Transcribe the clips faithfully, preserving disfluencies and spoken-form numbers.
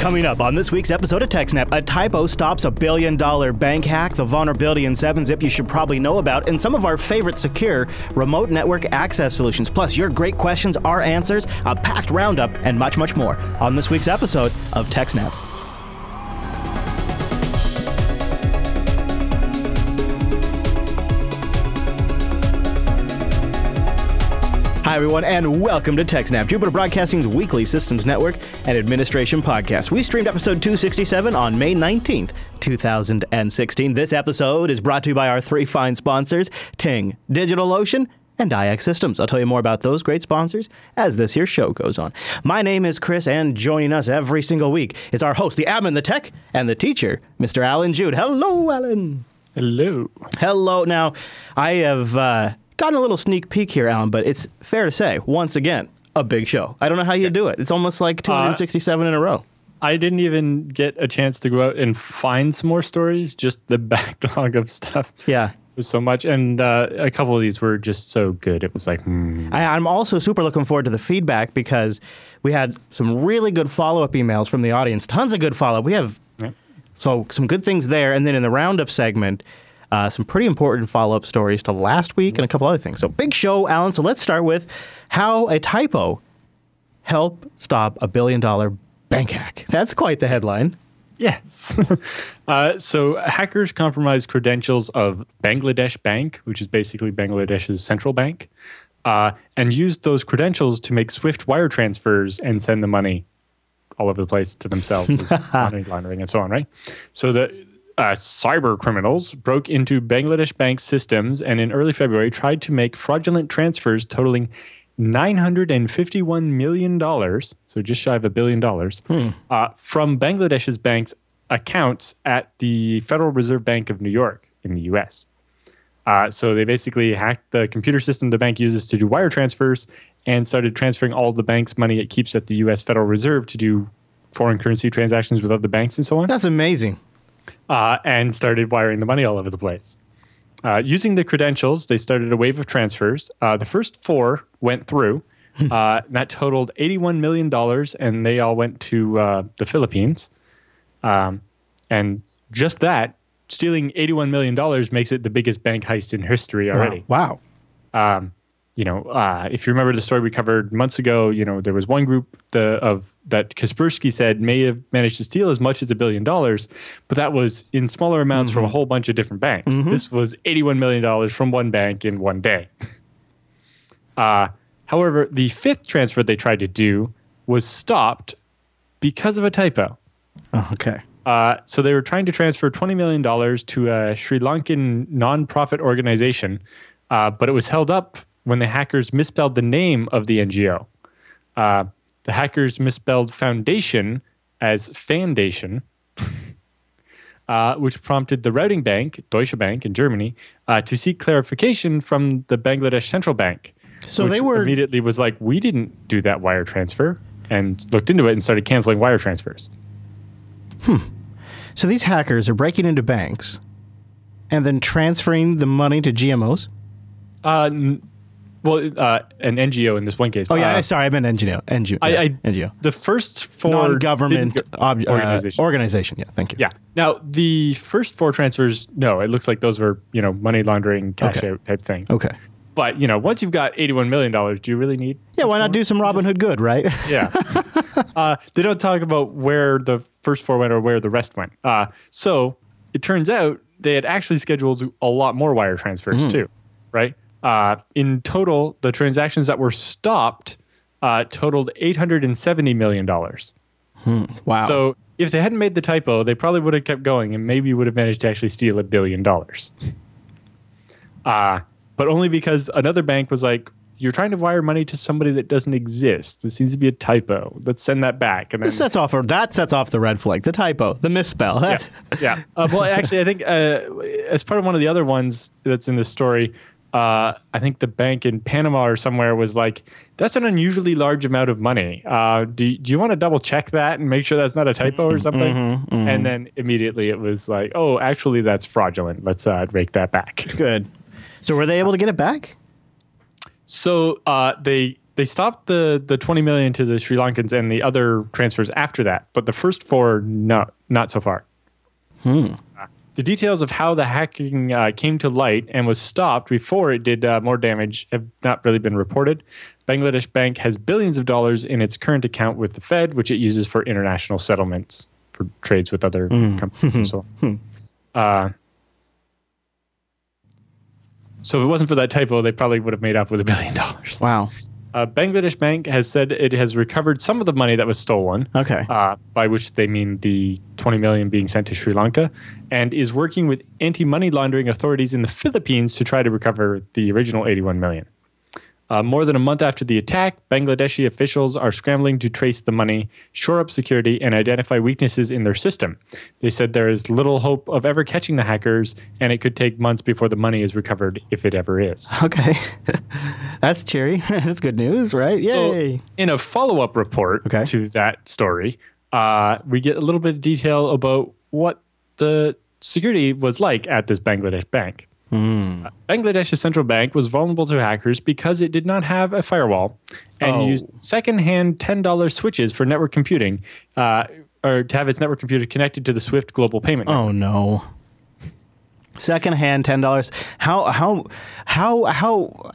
Coming up on this week's episode of TechSnap, a typo stops a billion dollar bank hack, the vulnerability in seven zip you should probably know about, and some of our favorite secure remote network access solutions. Plus, your great questions, our answers, a packed roundup, and much, much more on this week's episode of TechSnap. Hi everyone, and welcome to TechSnap, Jupiter Broadcasting's weekly systems network and administration podcast. We streamed episode two sixty-seven on May nineteenth, two thousand sixteen. This episode is brought to you by our three fine sponsors, Ting, DigitalOcean, and iX Systems. I'll tell you more about those great sponsors as this here show goes on. My name is Chris, and joining us every single week is our host, the admin, the tech, and the teacher, Mister Alan Jude. Hello, Alan. Hello. Hello. Now, I have... Uh, gotten a little sneak peek here, Alan, but it's fair to say, once again, a big show. I don't know how you yes. do it. It's almost like two hundred sixty-seven uh, in a row. I didn't even get a chance to go out and find some more stories, just the backlog of stuff. Yeah. There's so much, and uh, a couple of these were just so good. It was like, hmm. I, I'm also super looking forward to the feedback, because we had some really good follow-up emails from the audience. Tons of good follow-up. We have yeah. so some good things there, and then in the roundup segment, Uh, some pretty important follow-up stories to last week and a couple other things. So big show, Alan. So let's start with how a typo helped stop a billion-dollar bank hack. That's quite the headline. Yes. uh, so hackers compromised credentials of Bangladesh Bank, which is basically Bangladesh's central bank, uh, and used those credentials to make Swift wire transfers and send the money all over the place to themselves, money laundering and so on, right? So the... Uh, cyber criminals broke into Bangladesh Bank systems and in early February tried to make fraudulent transfers totaling nine hundred fifty-one million dollars, so just shy of a billion dollars, hmm. uh, from Bangladesh's bank's accounts at the Federal Reserve Bank of New York in the U S. Uh, so they basically hacked the computer system the bank uses to do wire transfers and started transferring all the bank's money it keeps at the U S Federal Reserve to do foreign currency transactions with other banks and so on. That's amazing. Uh, and started wiring the money all over the place. Uh, using the credentials, they started a wave of transfers. Uh, the first four went through. Uh, that totaled eighty-one million dollars, and they all went to uh, the Philippines. Um, and just that, stealing eighty-one million dollars makes it the biggest bank heist in history already. Wow. wow. Um, you know, uh, if you remember the story we covered months ago, you know, there was one group the, of that Kaspersky said may have managed to steal as much as a billion dollars, but that was in smaller amounts mm-hmm. from a whole bunch of different banks. Mm-hmm. This was eighty-one million dollars from one bank in one day. uh, however, the fifth transfer they tried to do was stopped because of a typo. Oh, okay. Uh, so they were trying to transfer twenty million dollars to a Sri Lankan nonprofit organization, uh, but it was held up when the hackers misspelled the name of the N G O. Uh, the hackers misspelled foundation as foundation, uh, which prompted the routing bank, Deutsche Bank in Germany, uh, to seek clarification from the Bangladesh Central Bank. So they were immediately was like, we didn't do that wire transfer, and looked into it and started canceling wire transfers. Hmm. So these hackers are breaking into banks and then transferring the money to G M Os? Uh, Well, uh, an N G O in this one case. Oh, yeah. Uh, sorry, I meant N G O. N G O. I, I, N G O. The first four... Non-government ob- organization. Uh, organization. Yeah, thank you. Yeah. Now, the first four transfers, no, it looks like those were, you know, money laundering, cash okay. out type things. Okay. But, you know, once you've got eighty-one million dollars, do you really need... Yeah, why not do some Robin Hood good, right? Yeah. uh, they don't talk about where the first four went or where the rest went. Uh, so, it turns out they had actually scheduled a lot more wire transfers, mm. too, right? Uh, in total, the transactions that were stopped uh, totaled eight hundred seventy million dollars. Hmm. Wow. So if they hadn't made the typo, they probably would have kept going and maybe would have managed to actually steal a billion dollars. Uh, but only because another bank was like, you're trying to wire money to somebody that doesn't exist. This seems to be a typo. Let's send that back. And then, this sets off, or that sets off the red flag, the typo, the misspell. yeah. yeah. Uh, well, actually, I think uh, as part of one of the other ones that's in this story... Uh, I think the bank in Panama or somewhere was like, that's an unusually large amount of money. Uh, do, do you want to double check that and make sure that's not a typo or something? Mm-hmm, mm-hmm. And then immediately it was like, oh, actually, that's fraudulent. Let's uh, rake that back. Good. So were they able to get it back? So uh, they... they stopped the the twenty million to the Sri Lankans and the other transfers after that, but the first four, no, not so far. Hmm. The details of how the hacking uh, came to light and was stopped before it did uh, more damage have not really been reported. Bangladesh Bank has billions of dollars in its current account with the Fed, which it uses for international settlements for trades with other mm. companies and so on. Uh, so if it wasn't for that typo, they probably would have made up with a billion dollars. Wow. Uh, Bangladesh Bank has said it has recovered some of the money that was stolen, okay. uh, by which they mean the twenty million dollars being sent to Sri Lanka, and is working with anti-money laundering authorities in the Philippines to try to recover the original eighty-one million dollars. Uh, more than a month after the attack, Bangladeshi officials are scrambling to trace the money, shore up security, and identify weaknesses in their system. They said there is little hope of ever catching the hackers, and it could take months before the money is recovered, if it ever is. Okay. That's cheery. That's good news, right? Yay! So in a follow-up report okay. to that story, uh, we get a little bit of detail about what the security was like at this Bangladesh bank. Mm. Uh, Bangladesh's central bank was vulnerable to hackers because it did not have a firewall and oh. used secondhand ten dollar switches for network computing, uh, or to have its network computer connected to the Swift global payment network. Oh no! Secondhand ten dollars. How how how how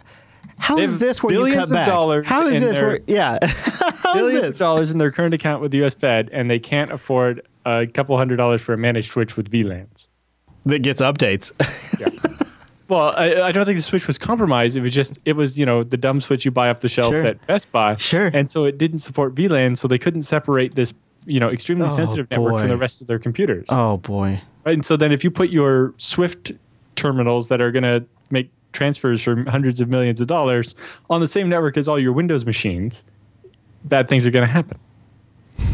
how is this where you cut back? How is this where? Yeah, billions of dollars in their current account with the U S Fed, and they can't afford a couple hundred dollars for a managed switch with V LANs that gets updates. Yeah. Well, I, I don't think the switch was compromised. It was just, it was, you know, the dumb switch you buy off the shelf sure. at Best Buy. Sure. And so it didn't support V LAN, so they couldn't separate this, you know, extremely oh, sensitive boy. network from the rest of their computers. Oh, boy. Right? And so then if you put your Swift terminals that are going to make transfers for hundreds of millions of dollars on the same network as all your Windows machines, bad things are going to happen.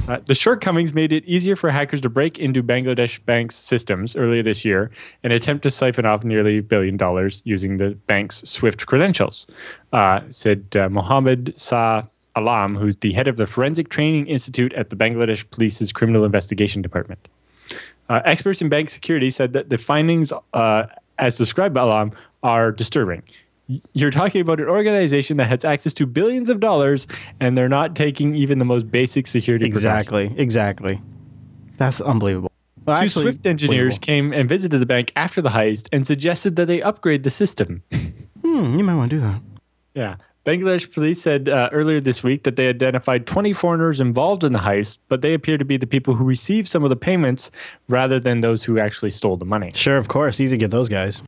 Uh, the shortcomings made it easier for hackers to break into Bangladesh Bank's systems earlier this year and attempt to siphon off nearly a billion dollars using the bank's Swift credentials, uh, said uh, Mohammed Shah Alam, who's the head of the Forensic Training Institute at the Bangladesh Police's Criminal Investigation Department. Uh, experts in bank security said that the findings, uh, as described by Alam, are disturbing. You're talking about an organization that has access to billions of dollars, and they're not taking even the most basic security Exactly, precautions. Exactly. That's unbelievable. Well, Two actually, Swift engineers came and visited the bank after the heist and suggested that they upgrade the system. Hmm, you might want to do that. Yeah. Bangladesh police said uh, earlier this week that they identified twenty foreigners involved in the heist, but they appear to be the people who received some of the payments rather than those who actually stole the money. Sure, of course. Easy to get those guys.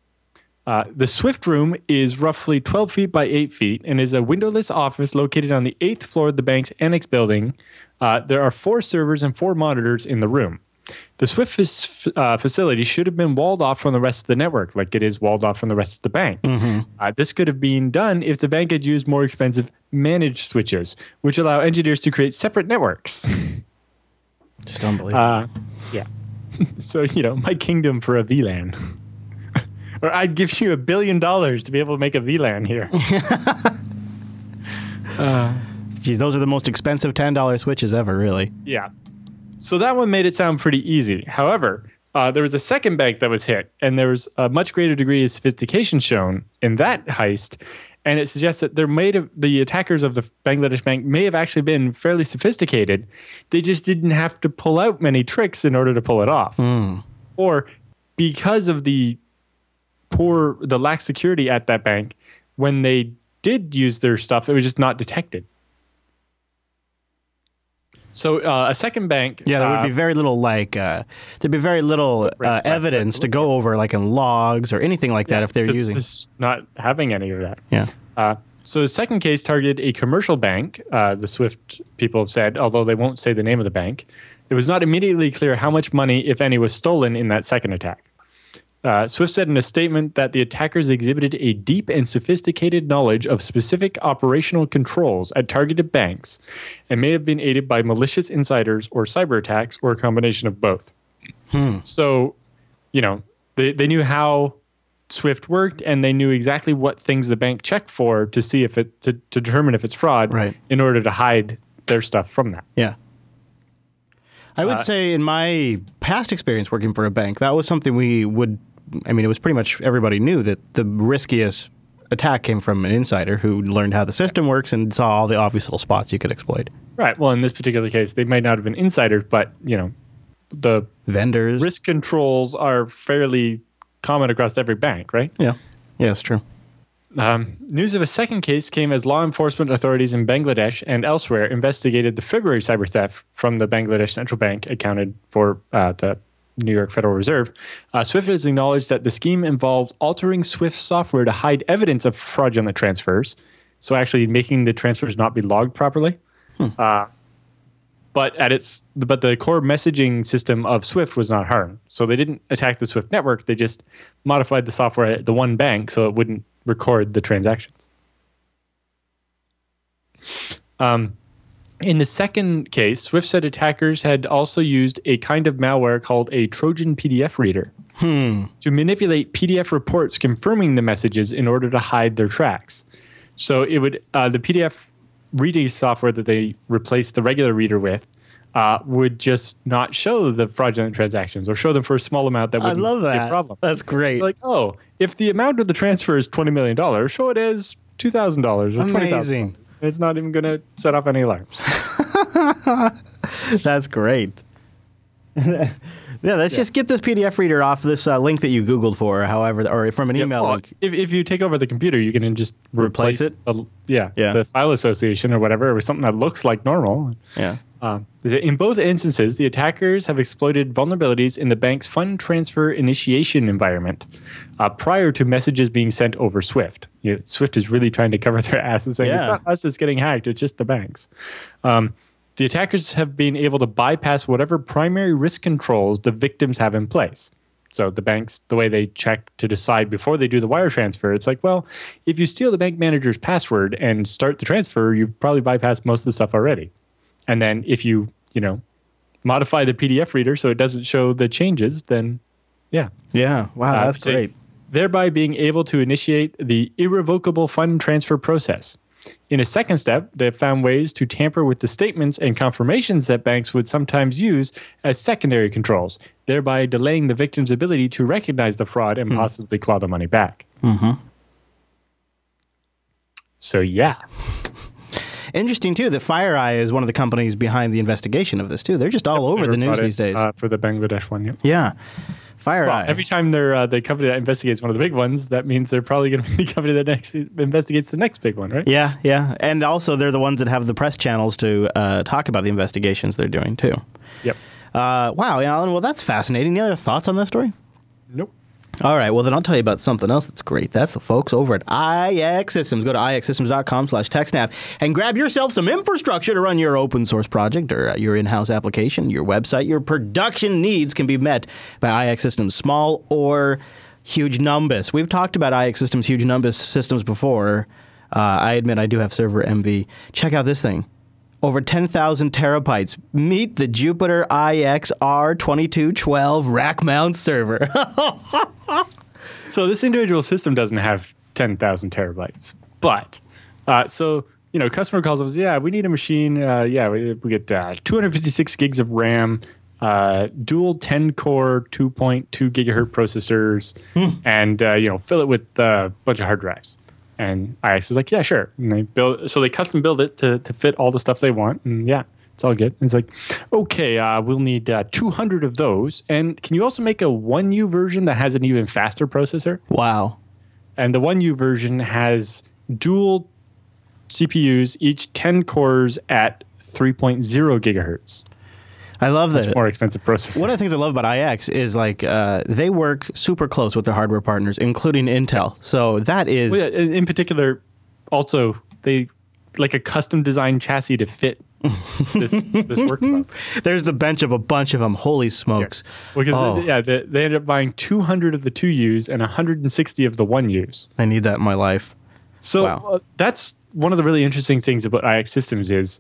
Uh, the Swift room is roughly twelve feet by eight feet and is a windowless office located on the eighth floor of the bank's annex building. Uh, there are four servers and four monitors in the room. The Swift f- uh, facility should have been walled off from the rest of the network, like it is walled off from the rest of the bank. Mm-hmm. Uh, this could have been done if the bank had used more expensive managed switches, which allow engineers to create separate networks. Just unbelievable. Uh, yeah. So, you know, my kingdom for a V LAN. Or I'd give you a billion dollars to be able to make a V LAN here. uh, Geez, those are the most expensive ten dollar switches ever, really. Yeah. So that one made it sound pretty easy. However, uh, there was a second bank that was hit, and there was a much greater degree of sophistication shown in that heist, and it suggests that there may have, the attackers of the Bangladesh Bank may have actually been fairly sophisticated. They just didn't have to pull out many tricks in order to pull it off. Mm. Or because of the poor, the lack of security at that bank, when they did use their stuff, it was just not detected. So uh, a second bank, yeah, there uh, would be very little like uh, there'd be very little uh, evidence to go over, like in logs or anything like yeah, that, if they're this, using this not having any of that. Yeah. Uh, so the second case targeted a commercial bank. Uh, the Swift people have said, although they won't say the name of the bank, it was not immediately clear how much money, if any, was stolen in that second attack. Uh, Swift said in a statement that the attackers exhibited a deep and sophisticated knowledge of specific operational controls at targeted banks and may have been aided by malicious insiders or cyber attacks or a combination of both. Hmm. So, you know, they, they knew how Swift worked, and they knew exactly what things the bank checked for to see if it to, to determine if it's fraud, right, in order to hide their stuff from that. Yeah. I would uh, say in my past experience working for a bank, that was something we would, I mean, it was pretty much everybody knew that the riskiest attack came from an insider who learned how the system works and saw all the obvious little spots you could exploit. Right. Well, in this particular case, they might not have been insiders, but, you know, the vendors risk controls are fairly common across every bank, right? Yeah. Yeah, it's true. Um, news of a second case came as law enforcement authorities in Bangladesh and elsewhere investigated the February cyber theft from the Bangladesh Central Bank accounted for uh, the New York Federal Reserve. Uh, Swift has acknowledged that the scheme involved altering Swift software to hide evidence of fraudulent transfers, so actually making the transfers not be logged properly. Hmm. Uh, but at its, but the core messaging system of Swift was not harmed, so they didn't attack the Swift network. They just modified the software at the one bank so it wouldn't record the transactions. Um, in the second case, Swift said attackers had also used a kind of malware called a Trojan P D F reader hmm. to manipulate P D F reports confirming the messages in order to hide their tracks. So it would uh, the P D F reading software that they replaced the regular reader with uh, would just not show the fraudulent transactions or show them for a small amount that wouldn't I love that. be a problem. That's great. Like, oh, if the amount of the transfer is twenty million dollars, show it as two thousand dollars or twenty thousand dollars. Amazing. It's not even going to set off any alarms. That's great. yeah, let's yeah. just get this P D F reader off this uh, link that you Googled for, or however, or from an yeah, email well, link. If, if you take over the computer, you can just replace, replace it. A, yeah, yeah, the file association or whatever, or something that looks like normal. Yeah. Um, in both instances, the attackers have exploited vulnerabilities in the bank's fund transfer initiation environment uh, prior to messages being sent over Swift. You know, Swift is really trying to cover their asses, saying yeah. it's not us that's getting hacked; it's just the banks. Um, The attackers have been able to bypass whatever primary risk controls the victims have in place. So the banks, the way they check to decide before they do the wire transfer, it's like, well, if you steal the bank manager's password and start the transfer, you've probably bypassed most of the stuff already. And then if you, you know, modify the P D F reader so it doesn't show the changes, then yeah. Yeah, wow, uh, that's great. Thereby being able to initiate the irrevocable fund transfer process. In a second step, they found ways to tamper with the statements and confirmations that banks would sometimes use as secondary controls, thereby delaying the victim's ability to recognize the fraud and mm. possibly claw the money back. Mm-hmm. So, yeah. Interesting, too, that FireEye is one of the companies behind the investigation of this, too. They're just all yep, over the news these days. Uh, for the Bangladesh one, yeah. Yeah. FireEye. Well, every time they're, uh, the company that investigates one of the big ones, that means they're probably going to be the company that next investigates the next big one, right? Yeah, yeah. And also, they're the ones that have the press channels to uh, talk about the investigations they're doing, too. Yep. Uh, wow, Alan, well, that's fascinating. Any other thoughts on that story? Nope. All right, well, then I'll tell you about something else that's great. That's the folks over at iX Systems. Go to ix systems dot com slash tech snap and grab yourself some infrastructure to run your open source project or your in-house application, your website. Your production needs can be met by iX Systems, small or huge numbers. We've talked about iX Systems, huge numbers systems before. Uh, I admit I do have server envy. Check out this thing. Over ten thousand terabytes. Meet the Jupyter iX R twenty-two twelve rack mount server. So this individual system doesn't have ten thousand terabytes. But, uh, so, you know, customer calls up and says, yeah, we need a machine. Uh, yeah, we, we get uh, two hundred fifty-six gigs of RAM, uh, dual ten core, two point two gigahertz processors, hmm. and, uh, you know, fill it with uh, a bunch of hard drives. And iX is like, yeah, sure. And they build, so they custom build it to, to fit all the stuff they want. And yeah, it's all good. And it's like, okay, uh, we'll need uh, two hundred of those. And can you also make a one U version that has an even faster processor? Wow. And the one U version has dual C P Us, each ten cores at three point zero gigahertz. I love that. Much more expensive processor. One of the things I love about iX is like uh, they work super close with their hardware partners, including Intel. Yes. So that is... Well, yeah, in particular, also, they like a custom designed chassis to fit this, this workflow. There's the bench of a bunch of them. Holy smokes. Yes. Because oh. they, yeah, they, they ended up buying two hundred of the two U's and one hundred sixty of the one U's. I need that in my life. So wow. uh, that's one of the really interesting things about iX Systems is...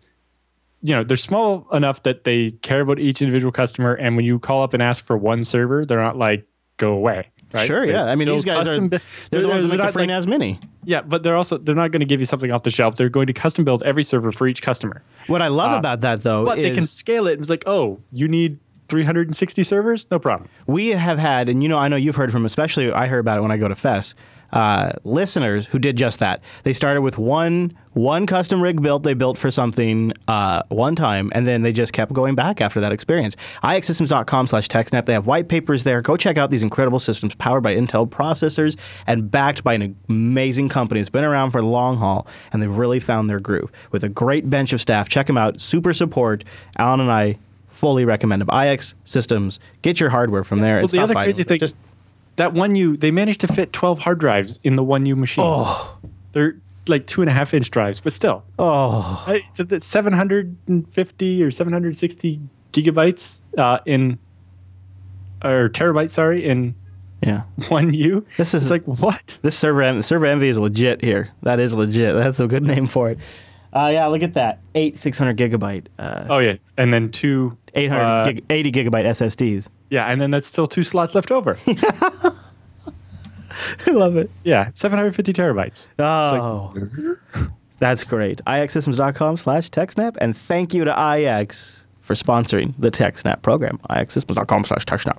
You know, they're small enough that they care about each individual customer, and when you call up and ask for one server, they're not like, go away. Right? Sure, yeah. They're I mean, these guys are, they're, they're the ones that make the free NAS Mini. Yeah, but they're also, they're not going to give you something off the shelf. They're going to custom build every server for each customer. What I love uh, about that, though, but is... But they can scale it. It's like, oh, you need three hundred sixty servers, no problem. We have had, and you know, I know you've heard from, especially I heard about it when I go to F E S, uh, listeners who did just that. They started with one one custom rig built, they built for something uh, one time, and then they just kept going back after that experience. i x systems dot com slash TechSnap, they have white papers there. Go check out these incredible systems powered by Intel processors and backed by an amazing company. It's been around for the long haul, and they've really found their groove with a great bench of staff. Check them out. Super support. Alan and I fully recommend them. iX Systems. Get your hardware from yeah, there. Well, it's the other crazy thing just, that one you, they managed to fit twelve hard drives in the one U machine. Oh. They're like two and a half inch drives, but still. Oh. It's so seven hundred fifty or seven hundred sixty gigabytes uh, in, or terabytes, sorry, in yeah. one U. This is it's like, what? This server, server envy is legit here. That is legit. That's a good name for it. Uh, yeah, look at that. Eight six hundred gigabyte. Uh, oh, yeah. And then two eight hundred uh, gig, eighty gigabyte S S Ds. Yeah, and then that's still two slots left over. I love it. Yeah, seven hundred fifty terabytes. Oh, like, that's great. i x systems dot com slash TechSnap. And thank you to iX for sponsoring the TechSnap program. i x systems dot com slash TechSnap.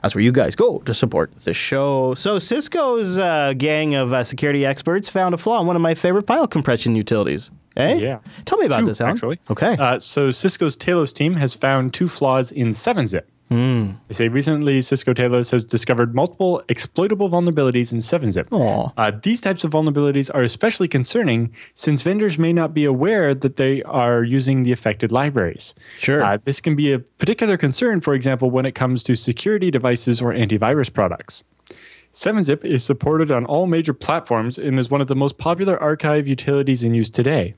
That's where you guys go to support the show. So Cisco's uh, gang of uh, security experts found a flaw in one of my favorite file compression utilities. Eh? Yeah. Tell me about two, this, Alan. Actually. Okay. Uh, so Cisco's Talos team has found two flaws in seven zip. Mm. They say recently Cisco Talos has discovered multiple exploitable vulnerabilities in seven zip. Uh, these types of vulnerabilities are especially concerning since vendors may not be aware that they are using the affected libraries. Sure. Uh, this can be a particular concern, for example, when it comes to security devices or antivirus products. seven zip is supported on all major platforms and is one of the most popular archive utilities in use today.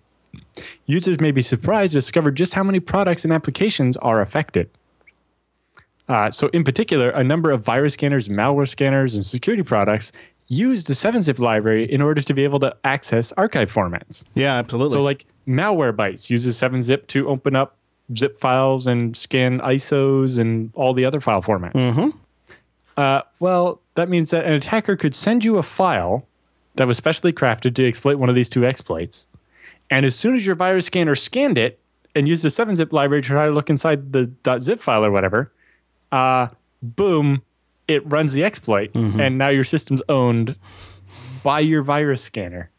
Users may be surprised to discover just how many products and applications are affected. Uh, so in particular, a number of virus scanners, malware scanners, and security products use the seven zip library in order to be able to access archive formats. Yeah, absolutely. So like Malwarebytes uses seven zip to open up zip files and scan I S Os and all the other file formats. Mm-hmm. Uh, well, that means that an attacker could send you a file that was specially crafted to exploit one of these two exploits. And as soon as your virus scanner scanned it and used the seven zip library to try to look inside the .zip file or whatever, uh, boom, it runs the exploit. Mm-hmm. And now your system's owned by your virus scanner.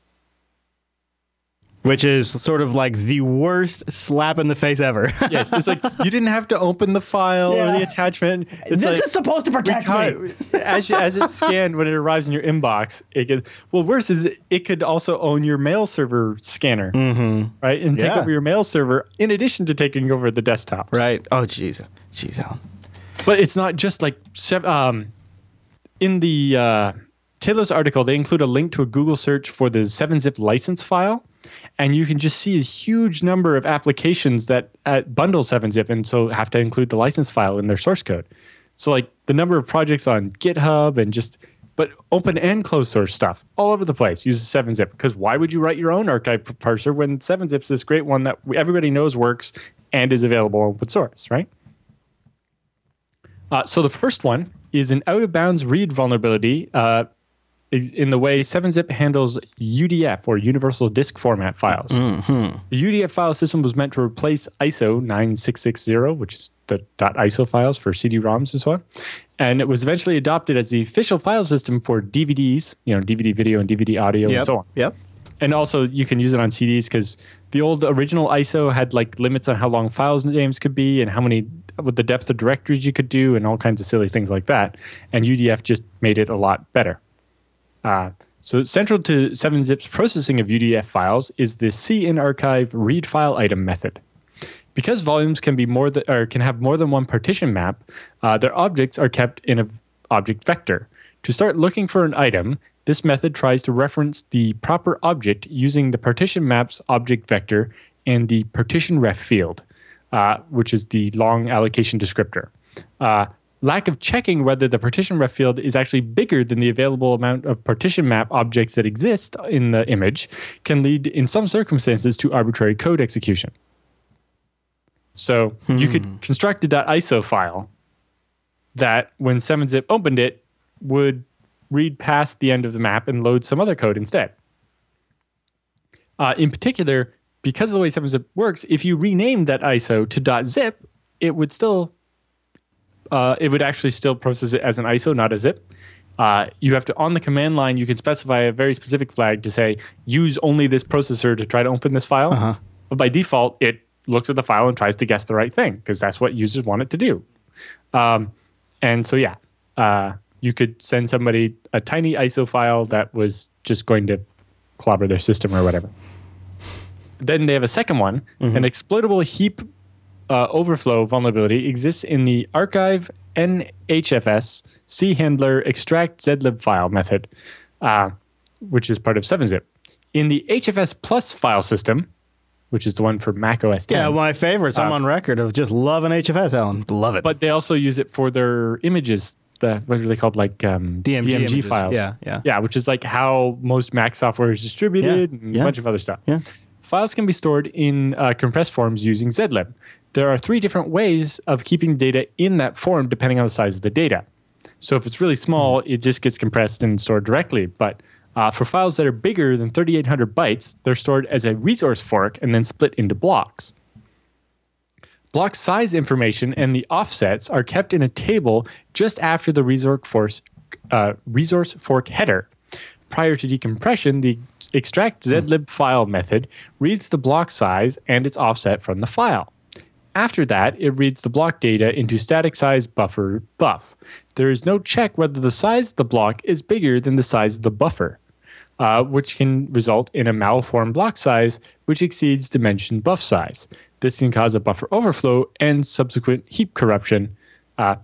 Which is sort of like the worst slap in the face ever. Yes, it's like you didn't have to open the file yeah. or the attachment. It's this like, is supposed to protect me. As, you, as it's scanned, when it arrives in your inbox, it could. Well, worse is it could also own your mail server scanner, mm-hmm. right? And yeah. take over your mail server in addition to taking over the desktop. Right. Oh, jeez, jeez, Alan. But it's not just like um, in the uh, Taylor's article, they include a link to a Google search for the seven zip license file. And you can just see a huge number of applications that uh, bundle seven zip and so have to include the license file in their source code. So like the number of projects on GitHub and just, but open and closed source stuff all over the place uses seven zip. Because why would you write your own archive parser when seven zip's this great one that everybody knows works and is available open source, right? Uh, so the first one is an out-of-bounds read vulnerability uh, in the way seven zip handles U D F, or Universal Disk Format files. Mm-hmm. The U D F file system was meant to replace I S O nine six six zero, which is the .iso files for C D ROMs and so on. And it was eventually adopted as the official file system for D V Ds, you know, D V D video and D V D audio yep. and so on. Yep. And also, you can use it on C Ds because the old original I S O had like limits on how long files names could be and how many, with the depth of directories you could do and all kinds of silly things like that. And U D F just made it a lot better. Uh, so central to seven zip's processing of U D F files is the C in archive read file item method. Because volumes can be more th or can have more than one partition map, uh, their objects are kept in an object vector. To start looking for an item, this method tries to reference the proper object using the partition map's object vector and the partition ref field, uh, which is the long allocation descriptor. Uh, Lack of checking whether the partition ref field is actually bigger than the available amount of partition map objects that exist in the image can lead, in some circumstances, to arbitrary code execution. So hmm. you could construct a .iso file that, when seven zip opened it, would read past the end of the map and load some other code instead. Uh, in particular, because of the way seven zip works, if you renamed that I S O to .zip, it would still uh, it would actually still process it as an I S O, not a zip. Uh, you have to, on the command line, you can specify a very specific flag to say, use only this processor to try to open this file. Uh-huh. But by default, it looks at the file and tries to guess the right thing, because that's what users want it to do. Um, and so, yeah, uh, you could send somebody a tiny I S O file that was just going to clobber their system or whatever. Then they have a second one. Mm-hmm. An exploitable heap uh, overflow vulnerability exists in the archive N H F S C-handler extract zlib file method, uh, which is part of seven zip. In the H F S plus file system, which is the one for Mac O S X. Yeah, my favorites. Uh, I'm on record of just loving H F S, Alan. Love it. But they also use it for their images. The, what are they called? Like um, D M G, D M G files. Yeah, yeah. Yeah, which is like how most Mac software is distributed, yeah, and yeah. a bunch of other stuff. Yeah. Files can be stored in uh, compressed forms using zlib. There are three different ways of keeping data in that form depending on the size of the data. So if it's really small, it just gets compressed and stored directly. But uh, for files that are bigger than thirty-eight hundred bytes, they're stored as a resource fork and then split into blocks. Block size information and the offsets are kept in a table just after the resource fork, uh, resource fork header. Prior to decompression, the extract zlib file method reads the block size and its offset from the file. After that, it reads the block data into static size buffer buff. There is no check whether the size of the block is bigger than the size of the buffer, uh, which can result in a malformed block size which exceeds dimension buff size. This can cause a buffer overflow and subsequent heap corruption. Uh,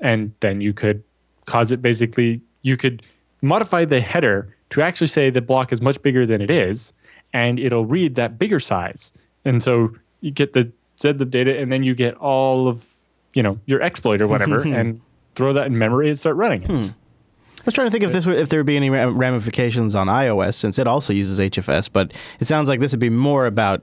and then you could cause it basically, you could modify the header to actually say the block is much bigger than it is, and it'll read that bigger size. And so you get the zlib data, and then you get all of, you know, your exploit or whatever, and throw that in memory and start running it. Hmm. I was trying to think if this would, if there would be any ramifications on iOS, since it also uses H F S, but it sounds like this would be more about...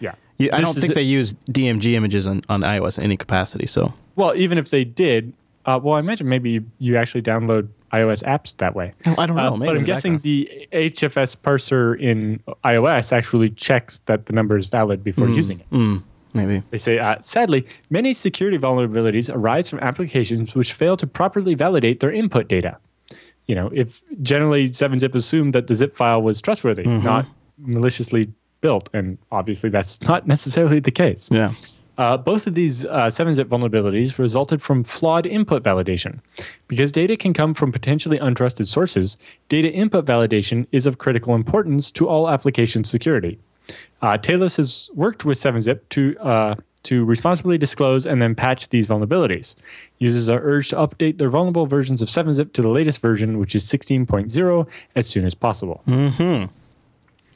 Yeah. You, I don't think a, they use D M G images on, on iOS in any capacity, so... Well, even if they did, uh, well, I imagine maybe you actually download iOS apps that way. Oh, I don't know. Uh, maybe but I'm guessing the H F S parser in iOS actually checks that the number is valid before mm, using it. Mm. Maybe. They say, uh, sadly, many security vulnerabilities arise from applications which fail to properly validate their input data. You know, if generally seven zip assumed that the zip file was trustworthy, mm-hmm. not maliciously built, and obviously that's not necessarily the case. Yeah. Uh, both of these uh, seven zip vulnerabilities resulted from flawed input validation. Because data can come from potentially untrusted sources, data input validation is of critical importance to all application security. Uh, Talos has worked with seven zip to uh, to responsibly disclose and then patch these vulnerabilities. Users are urged to update their vulnerable versions of seven zip to the latest version, which is sixteen point oh, as soon as possible. Mm-hmm.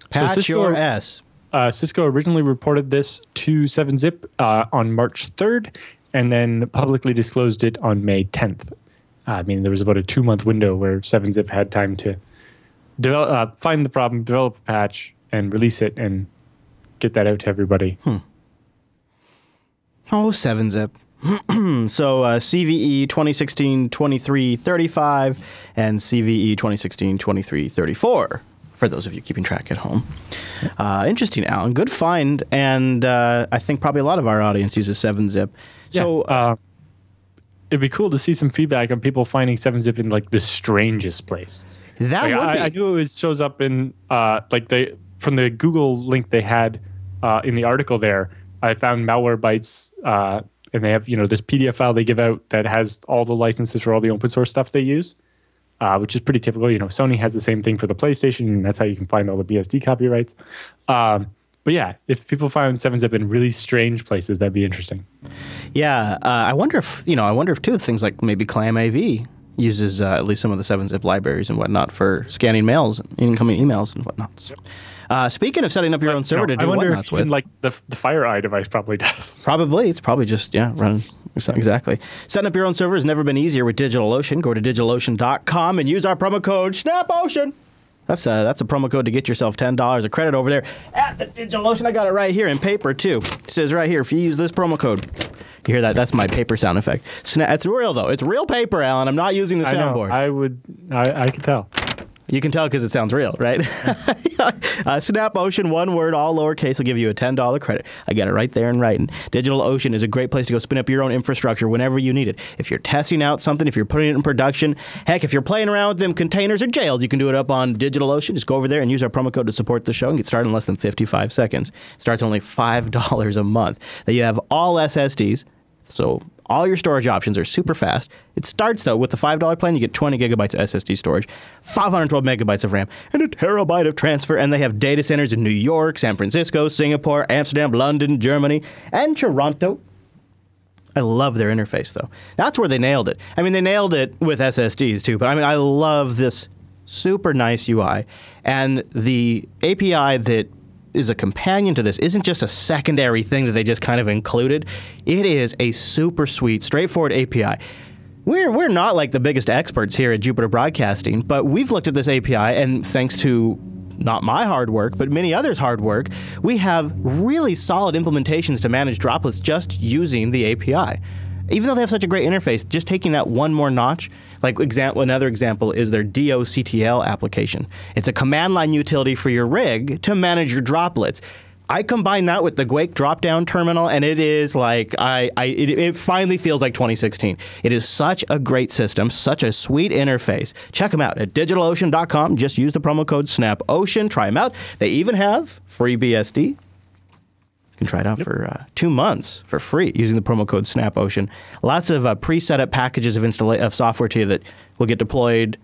Patch so Cisco, your ass. Uh, Cisco originally reported this to seven zip uh, on March third, and then publicly disclosed it on May tenth. Uh, I mean, there was about a two-month window where seven zip had time to develop, uh, find the problem, develop a patch, and release it and get that out to everybody. Hmm. Oh, seven zip. So uh, C V E twenty sixteen twenty-three thirty-five and C V E twenty sixteen twenty-three thirty-four, for those of you keeping track at home. Uh, interesting, Alan. Good find. And uh, I think probably a lot of our audience uses seven zip. Yeah. So uh, it'd be cool to see some feedback on people finding seven zip in like the strangest place. That like, would I, be. I knew it shows up in uh, like they from the Google link they had uh, in the article there. I found Malwarebytes, uh, and they have you know this P D F file they give out that has all the licenses for all the open source stuff they use, uh, which is pretty typical. You know, Sony has the same thing for the PlayStation, and that's how you can find all the B S D copyrights. Um, But yeah, if people find seven zip in really strange places, that'd be interesting. Yeah, uh, I wonder if you know. I wonder if too things like maybe ClamAV uses uh, at least some of the seven zip libraries and whatnot for scanning mails, and incoming emails and whatnot. Yep. Uh, speaking of setting up your uh, own server no, to do whatnots with, like the, the FireEye device probably does. Probably. It's probably just, yeah, running. Exactly. Setting up your own server has never been easier with DigitalOcean. Go to DigitalOcean dot com and use our promo code SNAPOcean. That's a, that's a promo code to get yourself ten dollars of credit over there at the DigitalOcean. I got it right here in paper, too. It says right here, if you use this promo code. You hear that? That's my paper sound effect. It's real, though. It's real paper, Alan. I'm not using the soundboard. I know. I would... I, I could tell. You can tell because it sounds real, right? uh, SnapOcean, one word, all lowercase, will give you a ten dollar credit. I got it right there in writing. DigitalOcean is a great place to go spin up your own infrastructure whenever you need it. If you're testing out something, if you're putting it in production, heck, if you're playing around with them containers or jails, you can do it up on DigitalOcean. Just go over there and use our promo code to support the show and get started in less than fifty-five seconds. It starts only five dollars a month. Now you have all S S Ds, so all your storage options are super fast. It starts, though, with the five dollar plan. You get twenty gigabytes of S S D storage, five hundred twelve megabytes of RAM, and a terabyte of transfer. And they have data centers in New York, San Francisco, Singapore, Amsterdam, London, Germany, and Toronto. I love their interface, though. That's where they nailed it. I mean, they nailed it with S S Ds, too. But, I mean, I love this super nice U I. And the A P I that is a companion to this isn't just a secondary thing that they just kind of included. It is a super sweet, straightforward A P I. We're, we're not like the biggest experts here at Jupiter Broadcasting, but we've looked at this A P I, and thanks to not my hard work, but many others' hard work, we have really solid implementations to manage droplets just using the A P I. Even though they have such a great interface, just taking that one more notch, like example, another example is their doctl application. It's a command line utility for your rig to manage your droplets. I combine that with the Gwake drop-down terminal, and it is like, I, I it, it finally feels like twenty sixteen. It is such a great system, such a sweet interface. Check them out at digital ocean dot com. Just use the promo code SnapOcean. Try them out. They even have free B S D. You can try it out yep. for uh, two months for free using the promo code SnapOcean. Lots of uh, pre-set up packages of, installa of software to you that will get deployed,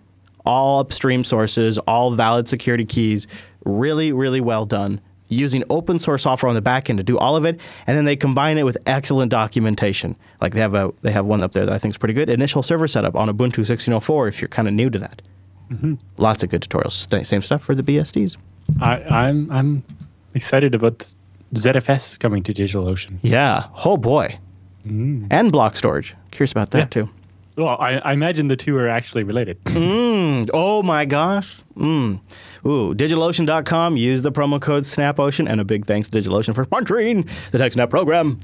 all upstream sources, all valid security keys, really, really well done, using open source software on the back end to do all of it, and then they combine it with excellent documentation. Like they have, a, they have one up there that I think is pretty good, initial server setup on Ubuntu sixteen oh four if you're kind of new to that. Mm-hmm. Lots of good tutorials. Same stuff for the B S Ds. I, I'm, I'm excited about this. Z F S coming to DigitalOcean. Yeah. Oh, boy. Mm. And block storage. Curious about that, yeah. too. Well, I, I imagine the two are actually related. mm. Oh, my gosh. Mm. Ooh, digital ocean dot com. Use the promo code SnapOcean. And a big thanks to DigitalOcean for sponsoring the TechSnap program.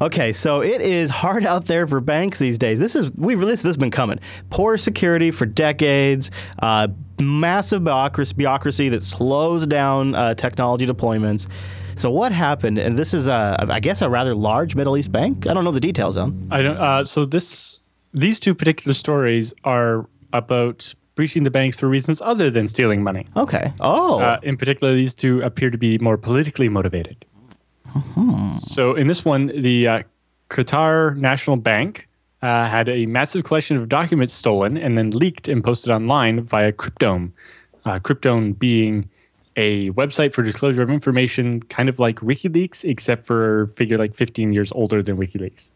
Okay, so it is hard out there for banks these days. This is we've released. This has been coming. Poor security for decades. Uh, massive bureaucracy that slows down uh, technology deployments. So what happened? And this is, a, I guess, a rather large Middle East bank. I don't know the details on. I don't. Uh, so this, these two particular stories are about breaching the banks for reasons other than stealing money. Okay. Oh. Uh, in particular, these two appear to be more politically motivated. Mm-hmm. So in this one, the uh, Qatar National Bank uh, had a massive collection of documents stolen and then leaked and posted online via Cryptome. Uh, Cryptome being a website for disclosure of information, kind of like WikiLeaks, except for figure like fifteen years older than WikiLeaks.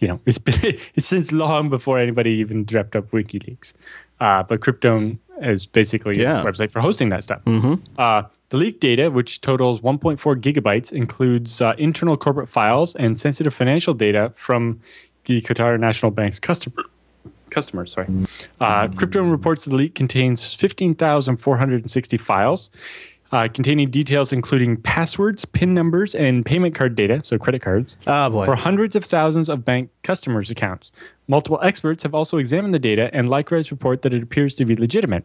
You know, it's been it's since long before anybody even dreamt up WikiLeaks. Uh, but Cryptome is basically yeah. a website for hosting that stuff. Mm-hmm. uh, the leaked data, which totals one point four gigabytes, includes uh, internal corporate files and sensitive financial data from the Qatar National Bank's customer. Customers, sorry. Uh, Cryptome reports the leak contains fifteen thousand four hundred sixty files, uh, containing details including passwords, PIN numbers, and payment card data, so credit cards, oh boy. for hundreds of thousands of bank customers' accounts. Multiple experts have also examined the data and likewise report that it appears to be legitimate.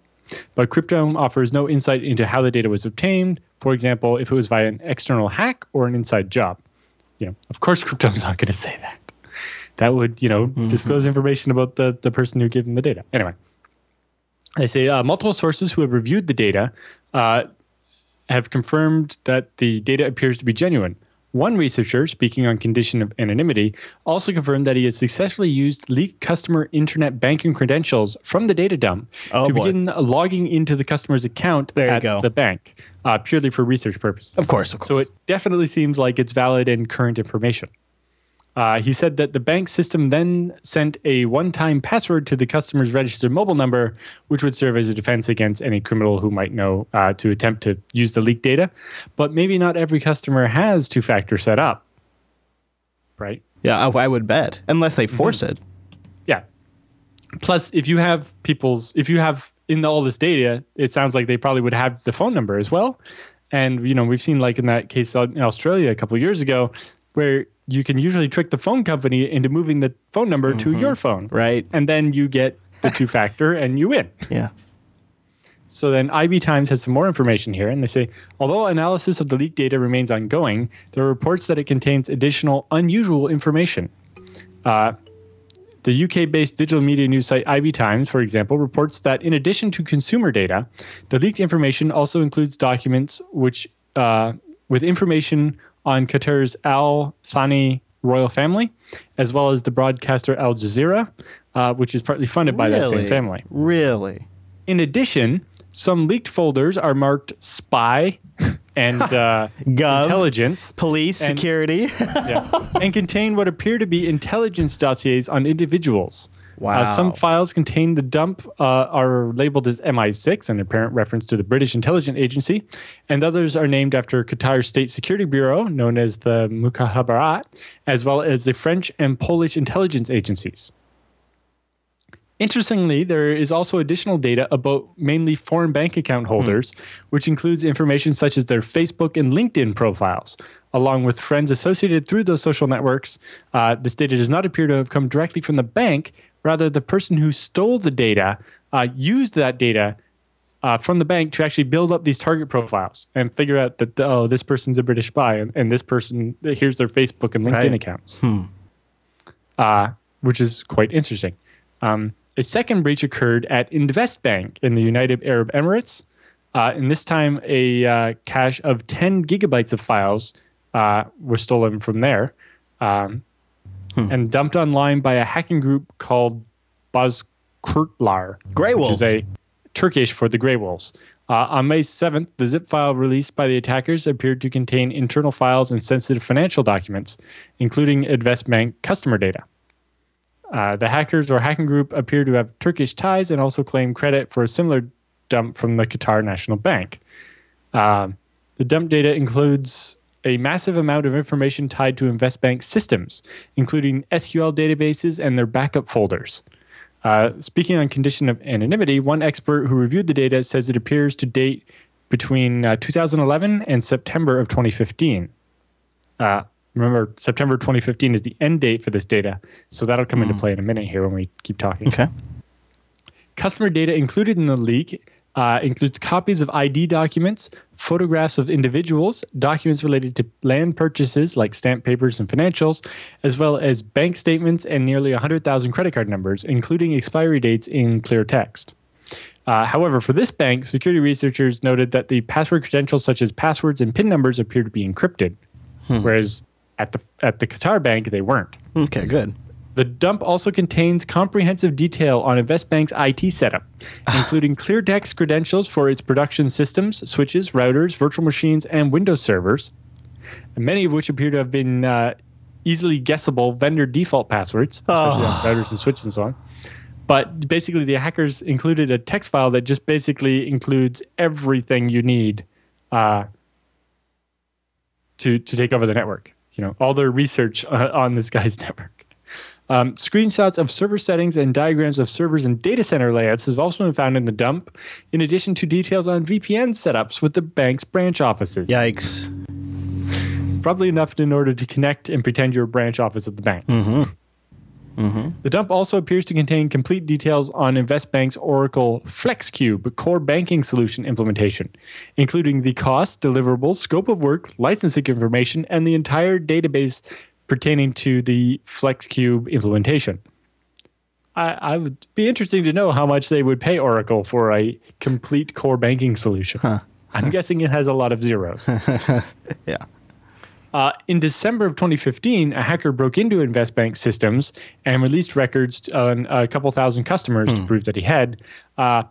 But Cryptome offers no insight into how the data was obtained, for example, if it was via an external hack or an inside job. You know, of course, Cryptome's not going to say that. That would, you know, mm-hmm. disclose information about the, the person who gave them the data. Anyway, I say uh, multiple sources who have reviewed the data uh, have confirmed that the data appears to be genuine. One researcher, speaking on condition of anonymity, also confirmed that he has successfully used leaked customer internet banking credentials from the data dump oh to boy. begin logging into the customer's account there at you go. the bank, uh, purely for research purposes. Of course, of course. So it definitely seems like it's valid and current information. Uh, he said that the bank system then sent a one-time password to the customer's registered mobile number, which would serve as a defense against any criminal who might know uh, to attempt to use the leaked data. But maybe not every customer has two-factor set up, right? Yeah, I, I would bet, unless they force mm-hmm. it. Yeah. Plus, if you have people's, if you have in all this data, it sounds like they probably would have the phone number as well. And you know, we've seen like in that case in Australia a couple of years ago, where you can usually trick the phone company into moving the phone number mm-hmm. to your phone. Right. And then you get the two-factor and you win. Yeah. So then I B Times has some more information here, and they say, although analysis of the leaked data remains ongoing, there are reports that it contains additional unusual information. Uh, the U K-based digital media news site I B Times, for example, reports that in addition to consumer data, the leaked information also includes documents which uh, with information on Qatar's Al Thani royal family, as well as the broadcaster Al Jazeera, uh, which is partly funded by really? that same family. Really? In addition, some leaked folders are marked spy and uh, Gov, intelligence, police, and, security, yeah, and contain what appear to be intelligence dossiers on individuals. Wow. Uh, some files contain the dump uh, are labeled as M I six, an apparent reference to the British Intelligence Agency, and others are named after Qatar's State Security Bureau, known as the Mukhabarat, as well as the French and Polish intelligence agencies. Interestingly, there is also additional data about mainly foreign bank account holders, hmm. which includes information such as their Facebook and LinkedIn profiles, along with friends associated through those social networks. Uh, this data does not appear to have come directly from the bank. Rather, the person who stole the data uh, used that data uh, from the bank to actually build up these target profiles and figure out that, oh, this person's a British spy, and, and this person, here's their Facebook and LinkedIn right. accounts, hmm. uh, which is quite interesting. Um, A second breach occurred at Invest Bank in the United Arab Emirates, uh, and this time a uh, cache of ten gigabytes of files uh, was stolen from there um, hmm. and dumped online by a hacking group called Bozkurtlar, Grey Wolves. Which is a Turkish for the Grey Wolves. Uh, on May seventh, the zip file released by the attackers appeared to contain internal files and sensitive financial documents, including Invest Bank customer data. Uh, the hackers or hacking group appear to have Turkish ties and also claim credit for a similar dump from the Qatar National Bank. Uh, the dump data includes a massive amount of information tied to InvestBank systems, including S Q L databases and their backup folders. Uh, speaking on condition of anonymity, one expert who reviewed the data says it appears to date between uh, two thousand eleven and September of twenty fifteen. Uh, Remember, September twenty fifteen is the end date for this data, so that'll come mm. into play in a minute here when we keep talking. Okay. Customer data included in the leak uh, includes copies of I D documents, photographs of individuals, documents related to land purchases like stamp papers and financials, as well as bank statements and nearly one hundred thousand credit card numbers, including expiry dates in clear text. Uh, however, for this bank, security researchers noted that the password credentials such as passwords and PIN numbers appear to be encrypted, hmm. whereas At the, at the Qatar Bank, they weren't. Okay, good. The dump also contains comprehensive detail on InvestBank's I T setup, including clear text credentials for its production systems, switches, routers, virtual machines, and Windows servers, many of which appear to have been uh, easily guessable vendor default passwords, especially oh. on routers and switches and so on. But basically, the hackers included a text file that just basically includes everything you need uh, to, to take over the network. You know, all their research uh, on this guy's network. Um, screenshots of server settings and diagrams of servers and data center layouts has also been found in the dump, in addition to details on V P N setups with the bank's branch offices. Yikes. Probably enough in order to connect and pretend you're a branch office at the bank. Mm-hmm. Mm-hmm. The dump also appears to contain complete details on InvestBank's Oracle FlexCube core banking solution implementation, including the cost, deliverables, scope of work, licensing information, and the entire database pertaining to the FlexCube implementation. I, I would be interesting to know how much they would pay Oracle for a complete core banking solution. Huh. I'm guessing it has a lot of zeros. Yeah. Uh, in December of twenty fifteen, a hacker broke into InvestBank systems and released records on a couple thousand customers hmm. to prove that he had, uh,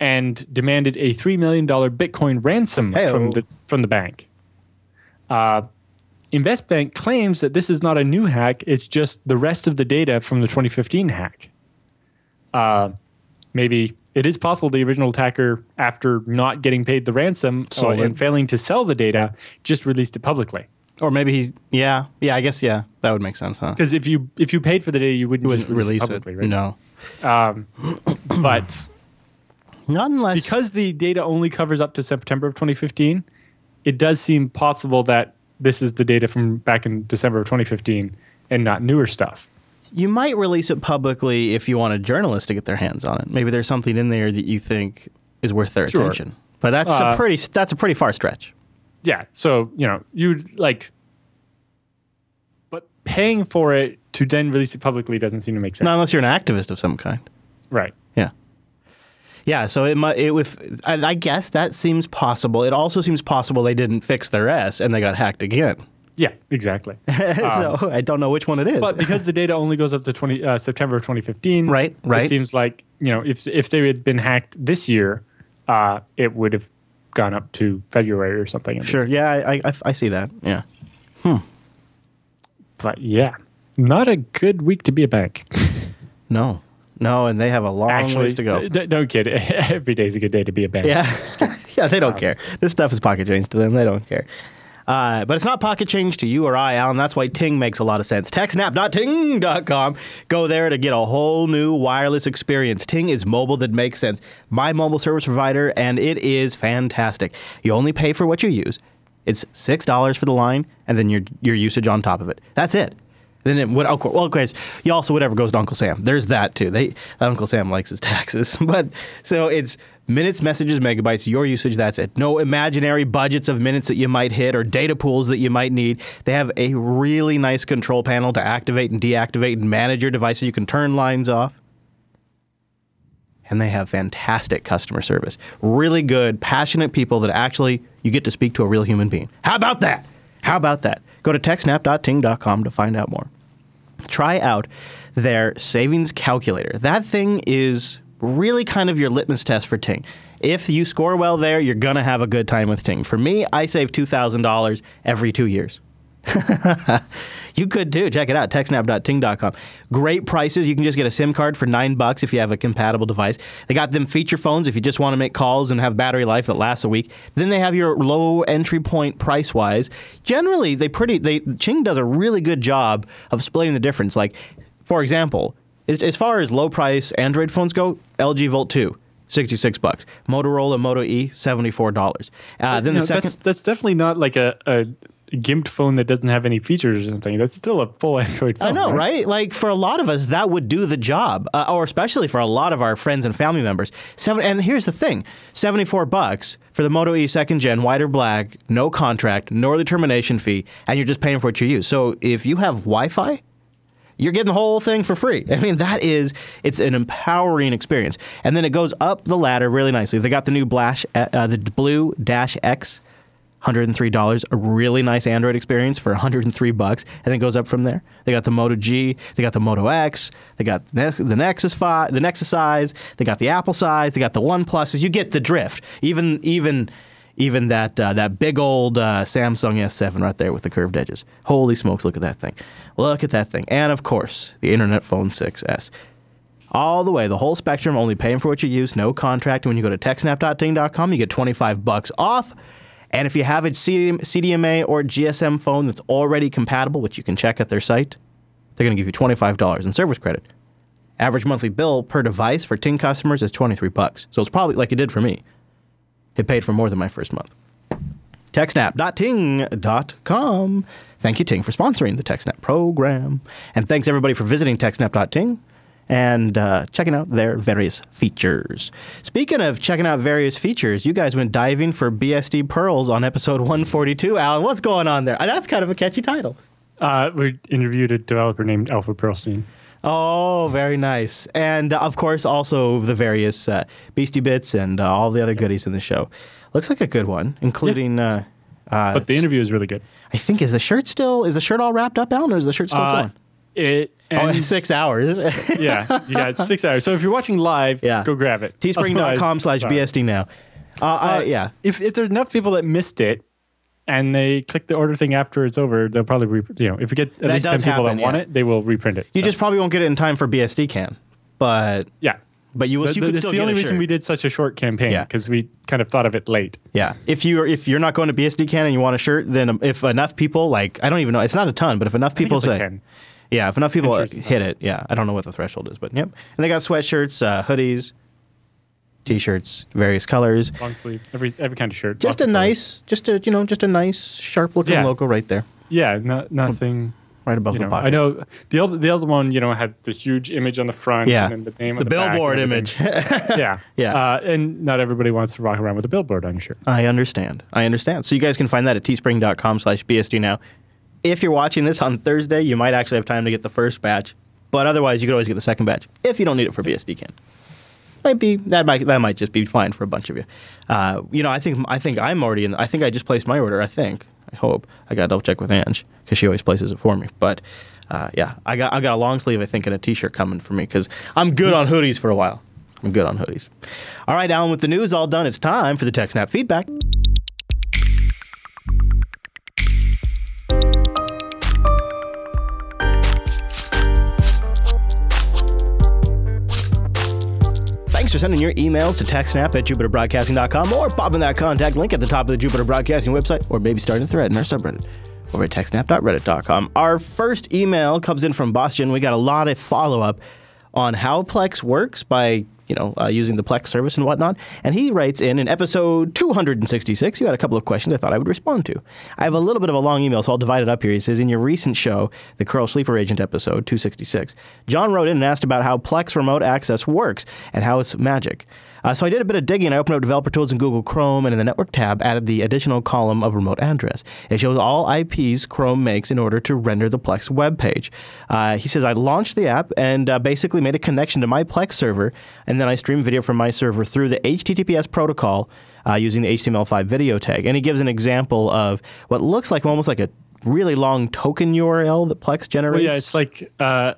and demanded a three million dollar Bitcoin ransom Hey-oh. from the from the bank. Uh, InvestBank claims that this is not a new hack; it's just the rest of the data from the twenty fifteen hack. Uh, maybe. It is possible the original attacker, after not getting paid the ransom uh, and failing to sell the data, just released it publicly. Or maybe he's yeah yeah I guess yeah that would make sense, huh? Because if you if you paid for the data, you wouldn't you just release, release it publicly, right? No, um, but not unless, because the data only covers up to September of twenty fifteen. It does seem possible that this is the data from back in December of twenty fifteen and not newer stuff. You might release it publicly if you want a journalist to get their hands on it. Maybe there's something in there that you think is worth their sure. attention. But that's uh, a pretty that's a pretty far stretch. Yeah. So, you know, you like but paying for it to then release it publicly doesn't seem to make sense. Not unless you're an activist of some kind. Right. Yeah. Yeah, so it might it if I, I guess that seems possible. It also seems possible they didn't fix their ass and they got hacked again. Yeah, exactly. so um, I don't know which one it is. But because the data only goes up to twenty uh, September of twenty fifteen, right, right. It seems like, you know, if if they had been hacked this year, uh, it would have gone up to February or something. Sure. Least. Yeah, I, I I see that. Yeah. Hmm. But yeah, not a good week to be a bank. No. No, and they have a long Actually, ways to go. D- don't kid. Every day is a good day to be a bank. Yeah, yeah, they don't um, care. This stuff is pocket change to them. They don't care. Uh, but it's not pocket change to you or I, Alan. That's why Ting makes a lot of sense. TechSnap dot ting dot com. Go there to get a whole new wireless experience. Ting is mobile that makes sense. My mobile service provider, and it is fantastic. You only pay for what you use. It's six dollars for the line, and then your your usage on top of it. That's it. Then it would, well, of course, you also, whatever goes to Uncle Sam. There's that, too. They, that Uncle Sam likes his taxes. But so it's minutes, messages, megabytes, your usage, that's it. No imaginary budgets of minutes that you might hit or data pools that you might need. They have a really nice control panel to activate and deactivate and manage your devices. You can turn lines off. And they have fantastic customer service. Really good, passionate people that actually you get to speak to a real human being. How about that? How about that? Go to techsnap dot ting dot com to find out more. Try out their savings calculator. That thing is really kind of your litmus test for Ting. If you score well there, you're going to have a good time with Ting. For me, I save two thousand dollars every two years. You could too. Check it out, techsnap dot ting dot com. Great prices. You can just get a SIM card for nine bucks if you have a compatible device. They got them feature phones if you just want to make calls and have battery life that lasts a week. Then they have your low entry point price wise. Generally, they pretty they Ting does a really good job of splitting the difference. Like, for example, as, as far as low price Android phones go, L G Volt two. sixty-six bucks. Motorola Moto E, seventy-four dollars. Uh, then you know, the second that's, that's definitely not like a, a gimped phone that doesn't have any features or something. That's still a full Android phone. I know, right? right? Like, for a lot of us, that would do the job, uh, or especially for a lot of our friends and family members. Seven, and here's the thing, seventy-four bucks for the Moto E second gen, white or black, no contract, nor the termination fee, and you're just paying for what you use. So if you have Wi-Fi, you're getting the whole thing for free. I mean, that is, it's an empowering experience. And then it goes up the ladder really nicely. They got the new Blash, uh, the Blue Dash X, one hundred three dollars, a really nice Android experience for one hundred three bucks, and then it goes up from there. They got the Moto G, they got the Moto X, they got the Nexus five, the Nexus size, they got the Apple size, they got the OnePluses. You get the drift. Even even even that uh, that big old uh, Samsung S seven right there with the curved edges. Holy smokes! Look at that thing. Look at that thing. And of course, the Internet Phone six S. All the way, the whole spectrum. Only paying for what you use, no contract. And when you go to techsnap dot ting dot com, you get twenty-five bucks off. And if you have a C D M A or G S M phone that's already compatible, which you can check at their site, they're going to give you twenty-five dollars in service credit. Average monthly bill per device for Ting customers is twenty-three bucks. So it's probably like it did for me. It paid for more than my first month. TechSnap dot ting dot com. Thank you, Ting, for sponsoring the TechSnap program. And thanks, everybody, for visiting TechSnap dot ting. And uh, checking out their various features. Speaking of checking out various features, you guys went diving for B S D pearls on episode one forty-two. Alan, what's going on there? That's kind of a catchy title. Uh, we interviewed a developer named Alfred Pearlstein. Oh, very nice. And uh, of course, also the various uh, Beastie Bits and uh, all the other goodies in the show. Looks like a good one, including... Yeah. Uh, uh, but the interview is really good. I think, is the shirt still... Is the shirt all wrapped up, Alan, or is the shirt still uh, going? It ends, oh, six hours. yeah, you got six hours. So if you're watching live, yeah. go grab it. Teespring dot com slash B S D now. Uh, uh, uh, yeah. If if there's enough people that missed it and they click the order thing after it's over, they'll probably, re- you know, if you get at that least ten people happen, that want yeah. it, they will reprint it. You so. just probably won't get it in time for B S D Can, but yeah, but you will. The, you the, could still the get only a reason shirt. We did such a short campaign because yeah. we kind of thought of it late. Yeah. If you're if you're not going to B S D Can and you want a shirt, then if enough people like I don't even know, it's not a ton, but if enough people say. Like Yeah, if enough people hit it, yeah. I don't know what the threshold is, but yep. And they got sweatshirts, uh, hoodies, t-shirts, various colors, long sleeve, every every kind of shirt. Just a nice, colors. just a you know, just a nice, sharp looking yeah. logo right there. Yeah, no, nothing right above you the know, pocket. I know the other the other one, you know, had this huge image on the front, yeah. and then the name the on the billboard back image. yeah, yeah. Uh, and not everybody wants to rock around with a billboard, I'm sure. I understand. I understand. So you guys can find that at teespring dot com slash B S D now. If you're watching this on Thursday, you might actually have time to get the first batch, but otherwise you could always get the second batch if you don't need it for B S D can. Might be that might that might just be fine for a bunch of you. Uh, you know, I think I think I'm already in. I think I just placed my order. I think I hope I got to double check with Ange because she always places it for me. But uh, yeah, I got I got a long sleeve I think and a T-shirt coming for me because I'm good on hoodies for a while. I'm good on hoodies. All right, Alan, with the news all done, it's time for the TechSnap feedback. Or sending your emails to TechSnap at Jupiter Broadcasting dot com or popping that contact link at the top of the Jupiter Broadcasting website or maybe starting a thread in our subreddit over at TechSnap dot reddit dot com. Our first email comes in from Boston. We got a lot of follow-up on how Plex works by, you know, uh, using the Plex service and whatnot. And he writes in, in episode two hundred sixty-six, you had a couple of questions I thought I would respond to. I have a little bit of a long email, so I'll divide it up here. He says, in your recent show, the Curl Sleeper Agent episode two sixty-six, John wrote in and asked about how Plex remote access works and how it's magic. Uh, so I did a bit of digging. I opened up developer tools in Google Chrome and in the network tab added the additional column of remote address. It shows all I Ps Chrome makes in order to render the Plex web page. Uh, he says, I launched the app and uh, basically made a connection to my Plex server, and then I streamed video from my server through the H T T P S protocol uh, using the H T M L five video tag. And he gives an example of what looks like almost like a really long token U R L that Plex generates. Well, yeah, it's like uh,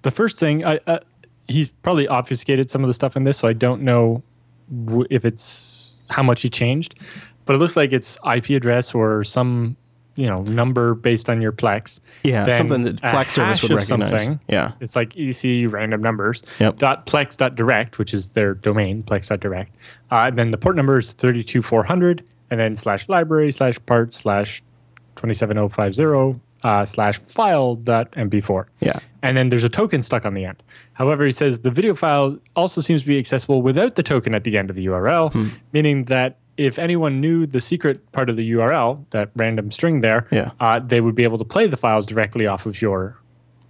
the first thing... I. Uh He's probably obfuscated some of the stuff in this, so I don't know w if it's how much he changed. But it looks like it's I P address or some, you know, number based on your Plex. Yeah, then something that Plex service would recognize. Yeah, it's like E C random numbers. Yep. Dot Plex dot direct, which is their domain, Plex dot direct. Uh, and then the port number is thirty-two four hundred, and then slash library slash part slash twenty-seven oh five oh. Uh, slash file dot M P four. Yeah. And then there's a token stuck on the end. However, he says the video file also seems to be accessible without the token at the end of the U R L, hmm. meaning that if anyone knew the secret part of the U R L, that random string there, yeah. uh, they would be able to play the files directly off of your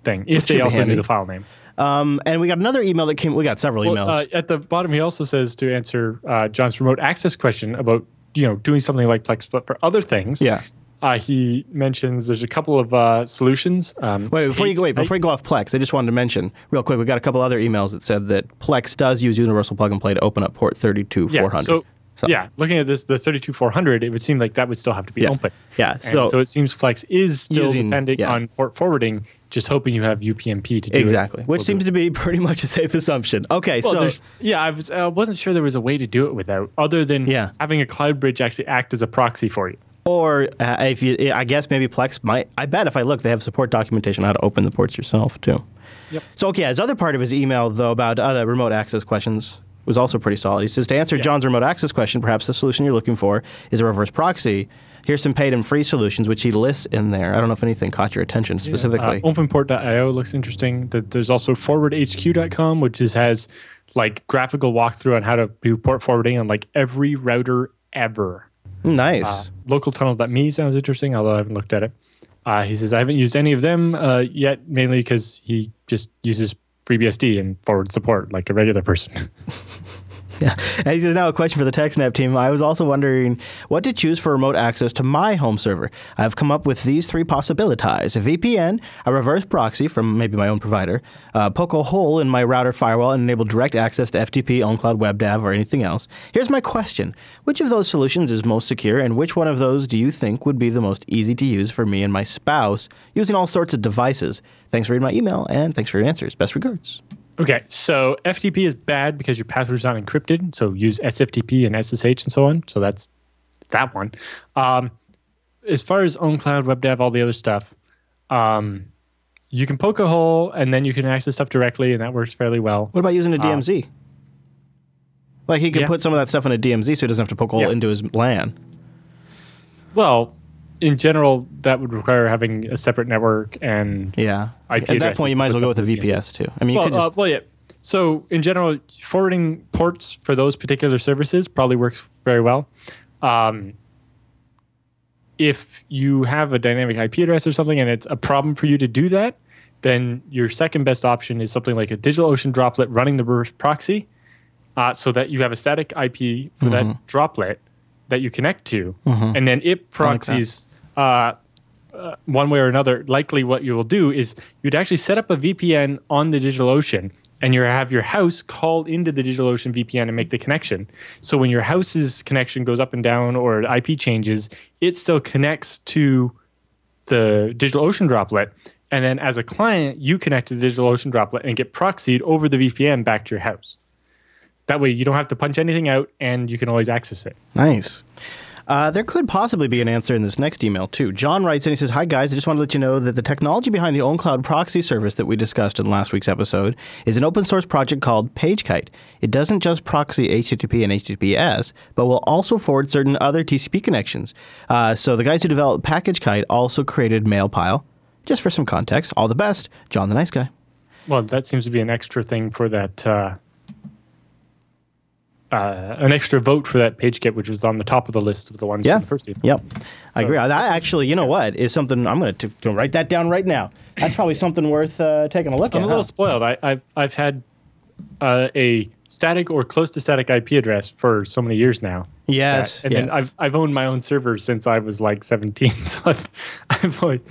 thing if they also handy. knew the file name. Um, and we got another email that came. We got several well, emails. Uh, at the bottom, he also says to answer uh, John's remote access question about you know doing something like Plex but for other things. Yeah. Uh, he mentions there's a couple of uh, solutions. Um, wait, before you, wait, before you go off Plex, I just wanted to mention real quick, we got a couple other emails that said that Plex does use Universal Plug and Play to open up port thirty-two four hundred. Yeah, so, so. yeah looking at this, the thirty-two four hundred, it would seem like that would still have to be yeah. open. Yeah. So, and so it seems Plex is still using, dependent yeah. on port forwarding, just hoping you have U P n P to do exactly. it. Exactly, which we'll seems to be pretty much a safe assumption. Okay, well, so... Yeah, I, was, I wasn't sure there was a way to do it without, other than yeah. having a cloud bridge actually act as a proxy for you. Or uh, if you, I guess maybe Plex might. I bet if I look, they have support documentation on how to open the ports yourself too. Yep. So okay, his other part of his email though about other remote access questions was also pretty solid. He says to answer yeah. John's remote access question, perhaps the solution you're looking for is a reverse proxy. Here's some paid and free solutions, which he lists in there. I don't know if anything caught your attention specifically. Yeah, uh, openport dot I O looks interesting. There's also forward H Q dot com, which is, has like graphical walkthrough on how to do port forwarding on like every router ever. Nice. Uh, local tunnel dot me sounds interesting, although I haven't looked at it. Uh, he says, I haven't used any of them uh, yet, mainly because he just uses FreeBSD and forward support like a regular person. yeah. And he says, now a question for the TechSnap team. I was also wondering what to choose for remote access to my home server. I've come up with these three possibilities. A V P N, a reverse proxy from maybe my own provider, uh, poke a hole in my router firewall and enable direct access to F T P, OnCloud, WebDAV, or anything else. Here's my question. Which of those solutions is most secure, and which one of those do you think would be the most easy to use for me and my spouse using all sorts of devices? Thanks for reading my email, and thanks for your answers. Best regards. Okay, so F T P is bad because your password is not encrypted, so use S F T P and S S H and so on. So that's that one. Um, as far as OwnCloud, WebDAV, all the other stuff, um, you can poke a hole and then you can access stuff directly, and that works fairly well. What about using a D M Z? Um, like he could yeah. put some of that stuff in a D M Z so he doesn't have to poke a hole yeah. into his LAN. Well... In general, that would require having a separate network and yeah. I P at that point, you might as well go with a V P S too. I mean, well, you could just uh, well, yeah. So in general, forwarding ports for those particular services probably works very well. Um, if you have a dynamic I P address or something and it's a problem for you to do that, then your second best option is something like a DigitalOcean droplet running the reverse proxy uh, so that you have a static I P for mm-hmm. that droplet that you connect to. Mm-hmm. And then it proxies like uh, uh, one way or another. Likely what you will do is you'd actually set up a V P N on the DigitalOcean and you have your house called into the DigitalOcean V P N and make the connection. So when your house's connection goes up and down or I P changes, it still connects to the DigitalOcean droplet. And then as a client, you connect to the DigitalOcean droplet and get proxied over the V P N back to your house. That way you don't have to punch anything out and you can always access it. Nice. Uh, there could possibly be an answer in this next email, too. John writes and he says, "Hi, guys. I just want to let you know that the technology behind the OwnCloud proxy service that we discussed in last week's episode is an open source project called PageKite. It doesn't just proxy H T T P and H T T P S, but will also forward certain other T C P connections. Uh, so the guys who developed PageKite also created MailPile. Just for some context, all the best, John the Nice Guy." Well, that seems to be an extra thing for that, uh, uh, an extra vote for that PageKite, which was on the top of the list of the ones yeah. from the first email. Yep, so, I agree. That actually, you know yeah. what, is something, I'm going to write that down right now. That's probably something worth uh, taking a look I'm at. I'm a little huh? spoiled. I, I've, I've had uh, a static or close to static I P address for so many years now. Yes, that, and yes. then I've, I've owned my own server since I was like seventeen, so I've, I've always...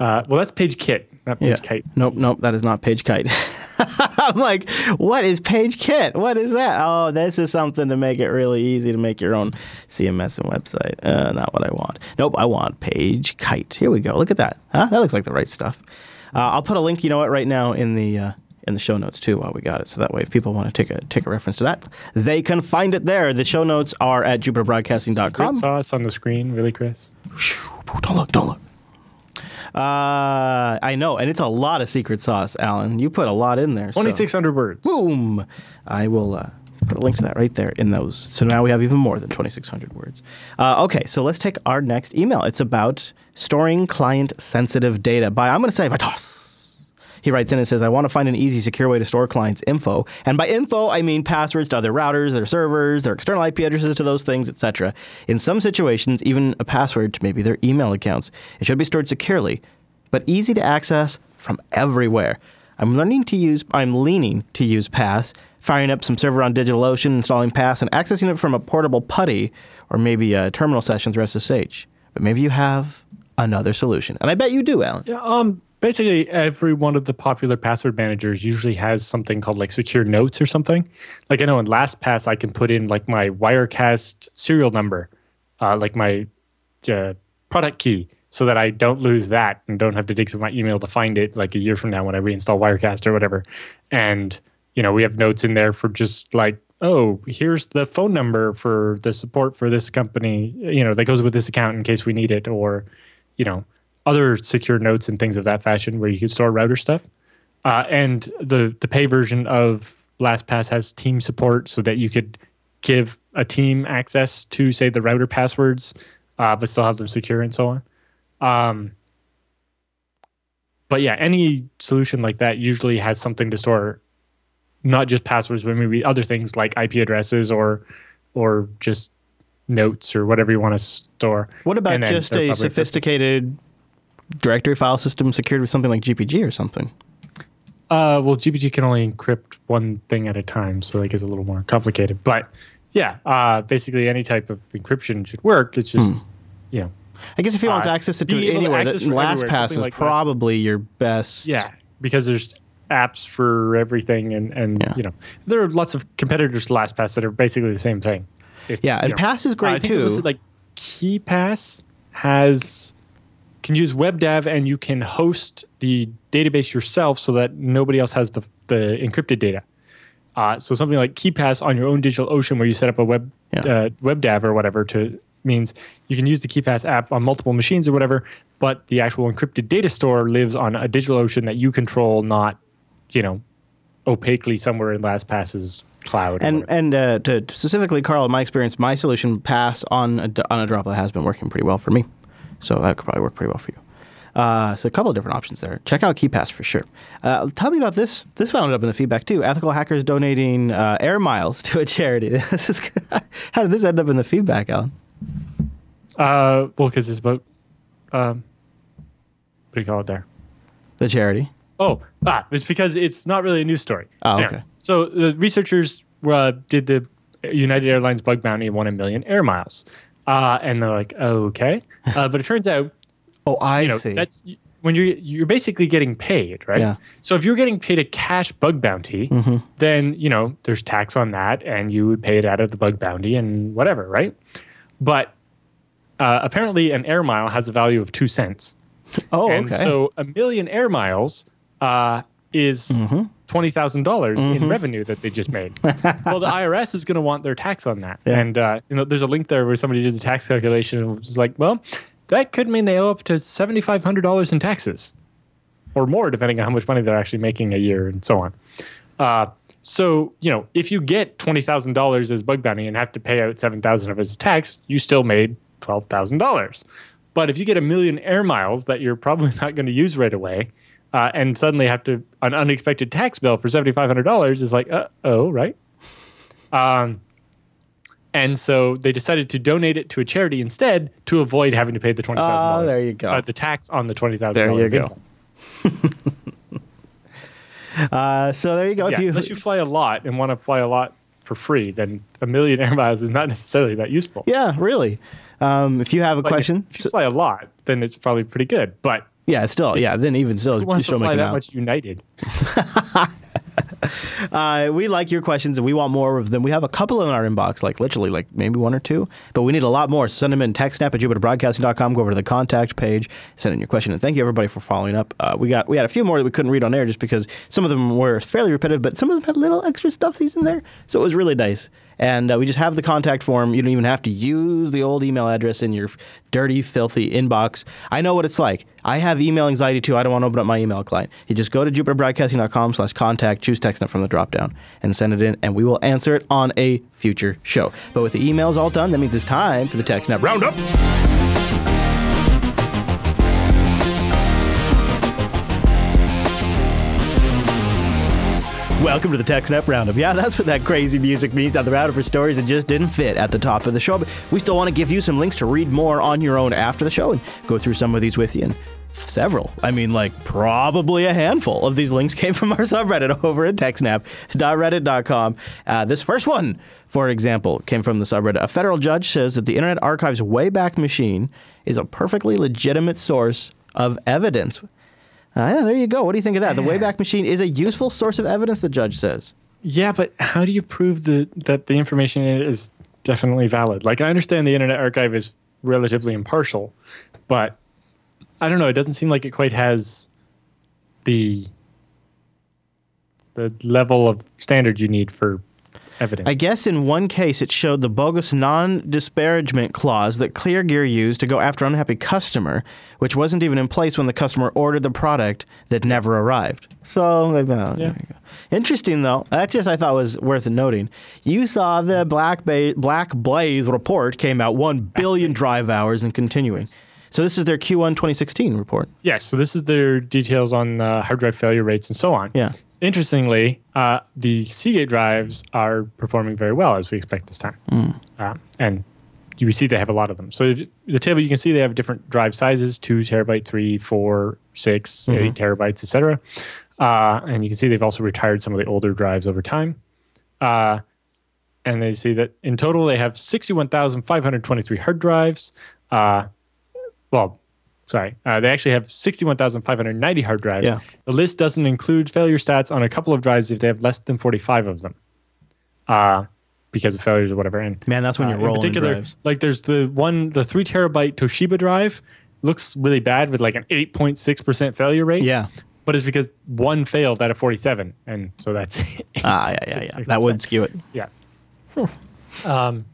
Uh, well, that's PageKit, not PageKite. Yeah. Nope, nope, that is not PageKite. I'm like, what is PageKit? What is that? Oh, this is something to make it really easy to make your own C M S and website. Uh, not what I want. Nope, I want PageKite. Here we go. Look at that. Huh? That looks like the right stuff. Uh, I'll put a link, you know what, right now in the uh, in the show notes, too, while we got it. So that way, if people want to take a take a reference to that, they can find it there. The show notes are at jupiter broadcasting dot com. Sauce on the screen, really, Chris? Don't look, don't look. Uh, I know, and it's a lot of secret sauce, Alan. You put a lot in there. twenty-six hundred so. Words. Boom! I will uh, put a link to that right there in those. So now we have even more than twenty-six hundred words. Uh, okay, so let's take our next email. It's about storing client-sensitive data by, I'm going to say, Vitos. He writes in and says, "I want to find an easy, secure way to store clients' info. And by info, I mean passwords to other routers, their servers, their external I P addresses to those things, et cetera. In some situations, even a password to maybe their email accounts. It should be stored securely, but easy to access from everywhere. I'm learning to use, I'm leaning to use Pass, firing up some server on DigitalOcean, installing Pass, and accessing it from a portable PuTTY or maybe a terminal session through S S H. But maybe you have another solution." And I bet you do, Alan. Yeah, um... Basically, every one of the popular password managers usually has something called like secure notes or something. Like I know in LastPass, I can put in like my Wirecast serial number, uh, like my uh, product key, so that I don't lose that and don't have to dig through my email to find it like a year from now when I reinstall Wirecast or whatever. And, you know, we have notes in there for just like, oh, here's the phone number for the support for this company, you know, that goes with this account in case we need it, or, you know, other secure notes and things of that fashion where you can store router stuff. Uh, and the the pay version of LastPass has team support so that you could give a team access to, say, the router passwords, uh, but still have them secure and so on. Um, but yeah, any solution like that usually has something to store, not just passwords, but maybe other things like I P addresses or or just notes or whatever you want to store. What about just a sophisticated... directory file system secured with something like G P G or something? Uh, well, G P G can only encrypt one thing at a time, so that gets a little more complicated. But yeah, uh, basically any type of encryption should work. It's just, mm. you know. I guess if you uh, want to access it to it anywhere, that LastPass is like probably your best. Yeah, because there's apps for everything, and, and yeah. you know, there are lots of competitors to LastPass that are basically the same thing. If, yeah, and know. Pass is great uh, too. It like KeyPass has... can use WebDAV and you can host the database yourself so that nobody else has the the encrypted data. Uh, so something like KeyPass on your own DigitalOcean where you set up a web yeah. uh, WebDAV or whatever to means you can use the KeyPass app on multiple machines or whatever, but the actual encrypted data store lives on a DigitalOcean that you control, not, you know, opaquely somewhere in LastPass's cloud. And and uh, to specifically, Carl, in my experience, my solution Pass on a, on a droplet has been working pretty well for me. So that could probably work pretty well for you. Uh, so a couple of different options there. Check out KeyPass for sure. Uh, tell me about this. This found up in the feedback too. Ethical hackers donating uh, air miles to a charity. This is how did this end up in the feedback, Alan? Uh, well, because it's about um, what do you call it there? The charity. Oh, ah, it's because it's not really a news story. Oh, okay. Anyway, so the researchers uh, did the United Airlines bug bounty and won a million air miles. Uh, and they're like, oh, okay. Uh, but it turns out. oh, I you know, see. That's when you're, you're basically getting paid, right? Yeah. So if you're getting paid a cash bug bounty, mm-hmm. then, you know, there's tax on that and you would pay it out of the bug bounty and whatever, right? But uh, apparently an air mile has a value of two cents. Oh, and okay. So a million air miles. Uh, is mm-hmm. twenty thousand dollars mm-hmm. in revenue that they just made. Well, the I R S is going to want their tax on that. Yeah. And uh, you know, there's a link there where somebody did the tax calculation and was like, well, that could mean they owe up to seventy-five hundred dollars in taxes or more, depending on how much money they're actually making a year and so on. Uh, so, you know, if you get twenty thousand dollars as bug bounty and have to pay out seven thousand dollars of it as tax, you still made twelve thousand dollars. But if you get a million air miles that you're probably not going to use right away, Uh, and suddenly have to an unexpected tax bill for seven thousand five hundred dollars is like, uh oh, right? Um, and so they decided to donate it to a charity instead to avoid having to pay the twenty thousand dollars. Oh, there you go. Uh, the tax on the twenty thousand dollars. There you go. uh, so there you go. Yeah, if you, unless you fly a lot and want to fly a lot for free, then a million air miles is not necessarily that useful. Yeah, really. Um, if you have a like question. If, if you so, fly a lot, then it's probably pretty good, but. Yeah, still, yeah, then even still, who wants still to fly that out. Much United? uh, we like your questions, and we want more of them. We have a couple in our inbox, like literally, like maybe one or two, but we need a lot more. Send them in TechSnap at Jupiter Broadcasting dot com. Go over to the contact page, send in your question, and thank you everybody for following up. Uh, we got we had a few more that we couldn't read on air just because some of them were fairly repetitive, but some of them had little extra stuffsies in there, so it was really nice. And uh, we just have the contact form. You don't even have to use the old email address in your dirty, filthy inbox. I know what it's like. I have email anxiety, too. I don't want to open up my email client. You just go to jupiterbroadcasting.com slash contact, choose TechSnap from the dropdown, and send it in, and we will answer it on a future show. But with the emails all done, that means it's time for the TechSnap Roundup. Welcome to the TechSnap Roundup. Yeah, that's what that crazy music means. Now, the roundup for stories that just didn't fit at the top of the show, but we still want to give you some links to read more on your own after the show and go through some of these with you. And several, I mean, like probably a handful of these links came from our subreddit over at TechSnap dot reddit dot com. Uh, this first one, for example, came from the subreddit. A federal judge says that the Internet Archive's Wayback Machine is a perfectly legitimate source of evidence. Uh, yeah, there you go. What do you think of that? The Wayback Machine is a useful source of evidence, the judge says. Yeah, but how do you prove the, that the information in it is definitely valid? Like, I understand the Internet Archive is relatively impartial, but I don't know. It doesn't seem like it quite has the the level of standard you need for evidence. I guess in one case it showed the bogus non-disparagement clause that ClearGear used to go after unhappy customer, which wasn't even in place when the customer ordered the product that never arrived. So, oh, yeah. There you go. Interesting, though. That just I thought was worth noting. You saw the Black, ba Black Blaze report came out, one billion drive hours and continuing. So this is their Q one twenty sixteen report. Yes, so this is their details on uh, hard drive failure rates and so on. Yeah. Interestingly, uh, the Seagate drives are performing very well, as we expect this time. Mm. Uh, and you see they have a lot of them. So the table, you can see they have different drive sizes, two terabyte, three, four, six, mm-hmm. eight terabytes, et cetera. Uh, and you can see they've also retired some of the older drives over time. Uh, and they see that in total they have sixty-one thousand five hundred twenty-three hard drives. Uh, well, Sorry, uh, they actually have sixty-one thousand five hundred ninety hard drives. Yeah. The list doesn't include failure stats on a couple of drives if they have less than forty-five of them uh, because of failures or whatever. And man, that's when you're uh, rolling in particular, drives. Like there's the one, the three terabyte Toshiba drive looks really bad with like an eight point six percent failure rate. Yeah. But it's because one failed out of forty-seven. And so that's it. Ah, yeah, yeah, yeah. That would skew it. Yeah. Hmm. Um,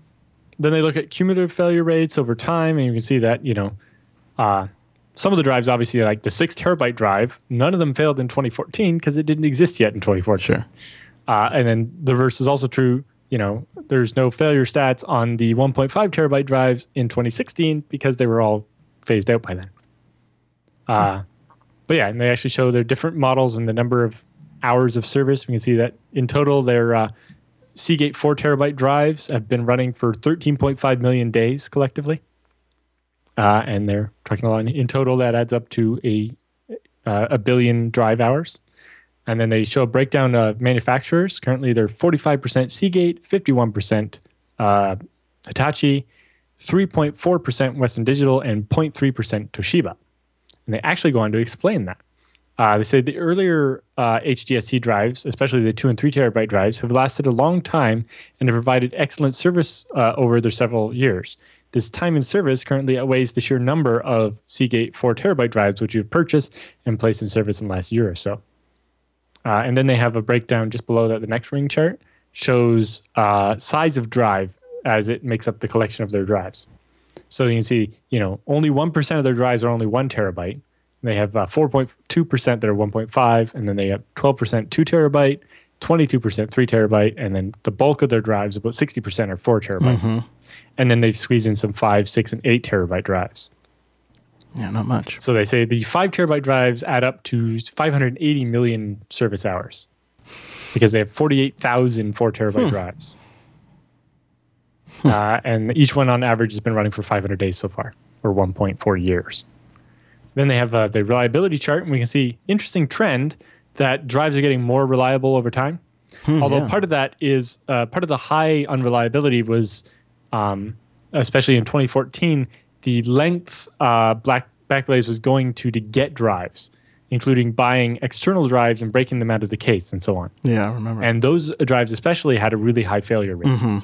then they look at cumulative failure rates over time, and you can see that, you know, uh, some of the drives, obviously, like the six terabyte drive, none of them failed in twenty fourteen because it didn't exist yet in twenty fourteen. Sure. Uh, and then the reverse is also true. You know, there's no failure stats on the one point five terabyte drives in twenty sixteen because they were all phased out by then. Uh, hmm. But yeah, and they actually show their different models and the number of hours of service. We can see that in total, their uh, Seagate four terabyte drives have been running for thirteen point five million days collectively. uh, and they're tracking a lot. And in total, that adds up to a uh, a billion drive hours. And then they show a breakdown of manufacturers. Currently, they're forty-five percent Seagate, fifty-one percent uh, Hitachi, three point four percent Western Digital, and zero point three percent Toshiba. And they actually go on to explain that. Uh, they say the earlier uh, H D S C drives, especially the two and three terabyte drives, have lasted a long time and have provided excellent service uh, over their several years. This time in service currently outweighs the sheer number of Seagate four terabyte drives which you've purchased and placed in service in the last year or so. Uh, and then they have a breakdown just below that. The next ring chart shows uh, size of drive as it makes up the collection of their drives. So you can see, you know, only one percent of their drives are only one terabyte. They have four point two percent uh, that are one point five, and then they have twelve percent two terabyte, twenty-two percent three terabyte, and then the bulk of their drives, about sixty percent, are four terabyte. Mm-hmm. And then they've squeezed in some five, six, and eight terabyte drives. Yeah, not much. So they say the five terabyte drives add up to five hundred eighty million service hours because they have forty-eight thousand four terabyte hmm. drives. Hmm. Uh, and each one on average has been running for five hundred days so far, or one point four years. Then they have uh, the reliability chart, and we can see interesting trend that drives are getting more reliable over time. Hmm, Although yeah. part of that is uh, part of the high unreliability was, um, especially in twenty fourteen, the lengths uh, Backblaze was going to to get drives, including buying external drives and breaking them out of the case and so on. Yeah, I remember. And those drives especially had a really high failure rate. Mm-hmm.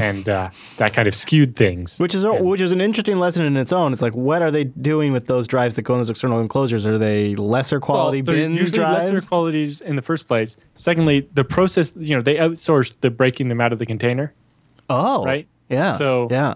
and uh, that kind of skewed things. Which is and, which is an interesting lesson in its own. It's like, what are they doing with those drives that go in those external enclosures? Are they lesser quality well, bin drives? Lesser qualities in the first place. Secondly, the process, you know, they outsourced the breaking them out of the container. Oh. Right? Yeah. So, yeah.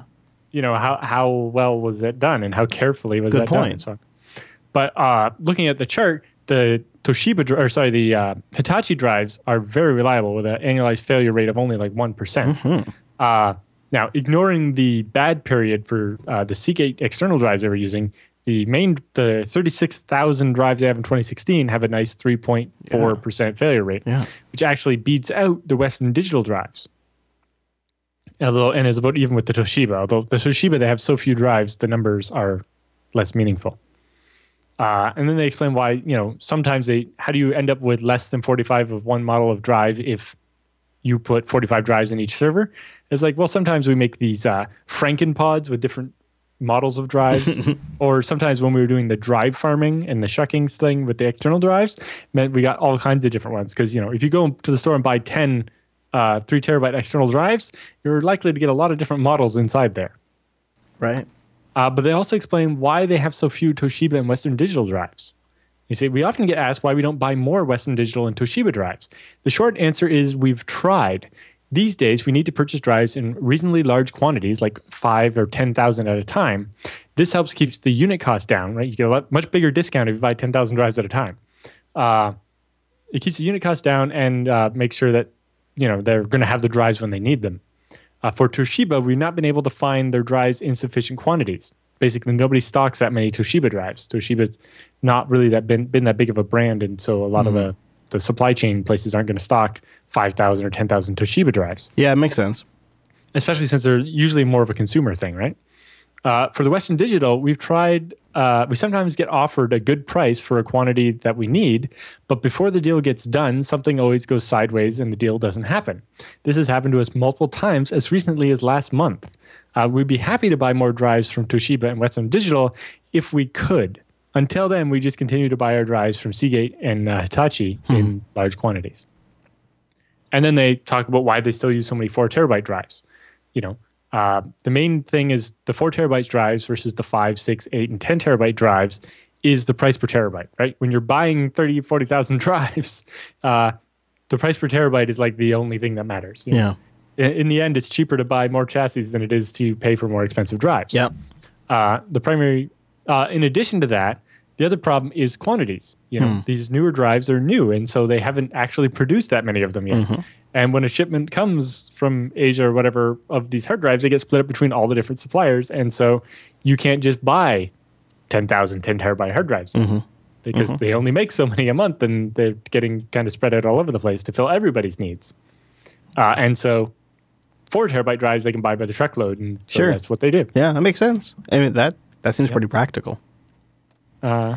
you know, how, how well was it done and how carefully was Good that point. done? So, But uh, looking at the chart, the Toshiba, or sorry, the uh, Hitachi drives are very reliable with an annualized failure rate of only like one percent. Mm-hmm. uh, now, ignoring the bad period for uh, the Seagate external drives they were using, the main, the thirty-six thousand drives they have in twenty sixteen have a nice three point four percent yeah. failure rate, yeah. which actually beats out the Western Digital drives. Although, and is about even with the Toshiba. Although the Toshiba, they have so few drives, the numbers are less meaningful. Uh, and then they explain why, you know, sometimes they, how do you end up with less than forty-five of one model of drive if you put forty-five drives in each server? It's like, well, sometimes we make these uh, Franken pods with different models of drives. Or sometimes when we were doing the drive farming and the shucking thing with the external drives, meant we got all kinds of different ones. Because, you know, if you go to the store and buy ten uh, three terabyte external drives, you're likely to get a lot of different models inside there. Right. Uh, but they also explain why they have so few Toshiba and Western Digital drives. You see, we often get asked why we don't buy more Western Digital and Toshiba drives. The short answer is we've tried. These days, we need to purchase drives in reasonably large quantities, like five or ten thousand at a time. This helps keeps the unit cost down, right? You get a lot, much bigger discount if you buy ten thousand drives at a time. Uh, it keeps the unit cost down and uh, makes sure that, you know, they're going to have the drives when they need them. Uh, for Toshiba, we've not been able to find their drives in sufficient quantities. Basically, nobody stocks that many Toshiba drives. Toshiba's not really that been, been that big of a brand, and so a lot mm-hmm. of the, the supply chain places aren't going to stock five thousand or ten thousand Toshiba drives. Yeah, it makes sense. Especially since they're usually more of a consumer thing, right? Uh, for the Western Digital, we've tried, uh, we sometimes get offered a good price for a quantity that we need, but before the deal gets done, something always goes sideways and the deal doesn't happen. This has happened to us multiple times as recently as last month. Uh, we'd be happy to buy more drives from Toshiba and Western Digital if we could. Until then, we just continue to buy our drives from Seagate and uh, Hitachi hmm. in large quantities. And then they talk about why they still use so many four terabyte drives, you know. Uh, the main thing is the four terabyte drives versus the five, six, eight, and ten terabyte drives is the price per terabyte, right? When you're buying thirty, forty thousand drives, uh, the price per terabyte is like the only thing that matters. You know? Yeah. In, in the end, it's cheaper to buy more chassis than it is to pay for more expensive drives. Yeah. Uh, the primary, uh, in addition to that, the other problem is quantities. You know, hmm. these newer drives are new, and so they haven't actually produced that many of them yet. Mm-hmm. And when a shipment comes from Asia or whatever of these hard drives, they get split up between all the different suppliers. And so you can't just buy ten thousand ten terabyte hard drives mm-hmm. because mm-hmm. they only make so many a month, and they're getting kind of spread out all over the place to fill everybody's needs. Uh, and so four terabyte drives they can buy by the truckload, and so sure. that's what they do. Yeah, that makes sense. I mean, that That seems yep. pretty practical. Uh,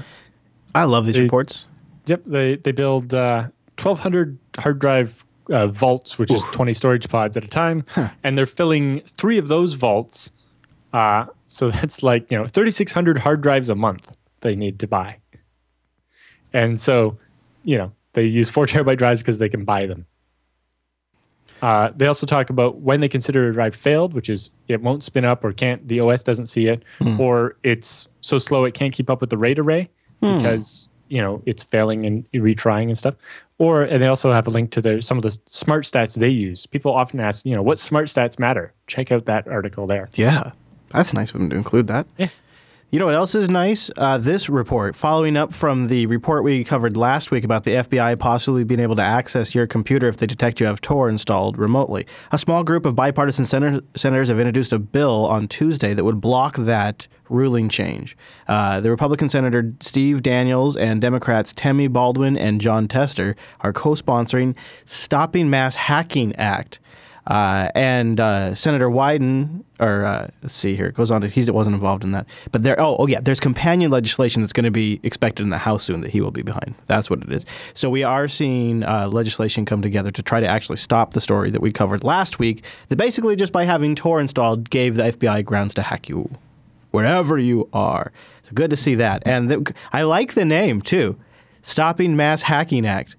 I love these they, reports. Yep, they they build uh, twelve hundred hard drive uh, vaults, which Oof. is twenty storage pods at a time, huh. and they're filling three of those vaults. Uh, so that's like you know thirty-six hundred hard drives a month they need to buy. And so, you know, they use four terabyte drives because they can buy them. Uh, they also talk about when they consider a drive failed, which is it won't spin up or can't, the O S doesn't see it, mm. or it's so slow it can't keep up with the RAID array mm. because, you know, it's failing and retrying and stuff. Or, and they also have a link to their, some of the smart stats they use. People often ask, you know, what smart stats matter? Check out that article there. Yeah, that's nice of them to include that. Yeah. You know what else is nice? Uh, this report, following up from the report we covered last week about the F B I possibly being able to access your computer if they detect you have Tor installed remotely. A small group of bipartisan sen- senators have introduced a bill on Tuesday that would block that ruling change. Uh, the Republican Senator Steve Daniels and Democrats Tammy Baldwin and John Tester are co-sponsoring Stopping Mass Hacking Act. Uh, and uh, Senator Wyden, or uh, let's see here, it goes on to, he wasn't involved in that. But there, oh, oh yeah, there's companion legislation that's going to be expected in the House soon that he will be behind. That's what it is. So we are seeing uh, legislation come together to try to actually stop the story that we covered last week that basically just by having Tor installed gave the F B I grounds to hack you wherever you are. So good to see that. And th- I like the name, too, Stopping Mass Hacking Act.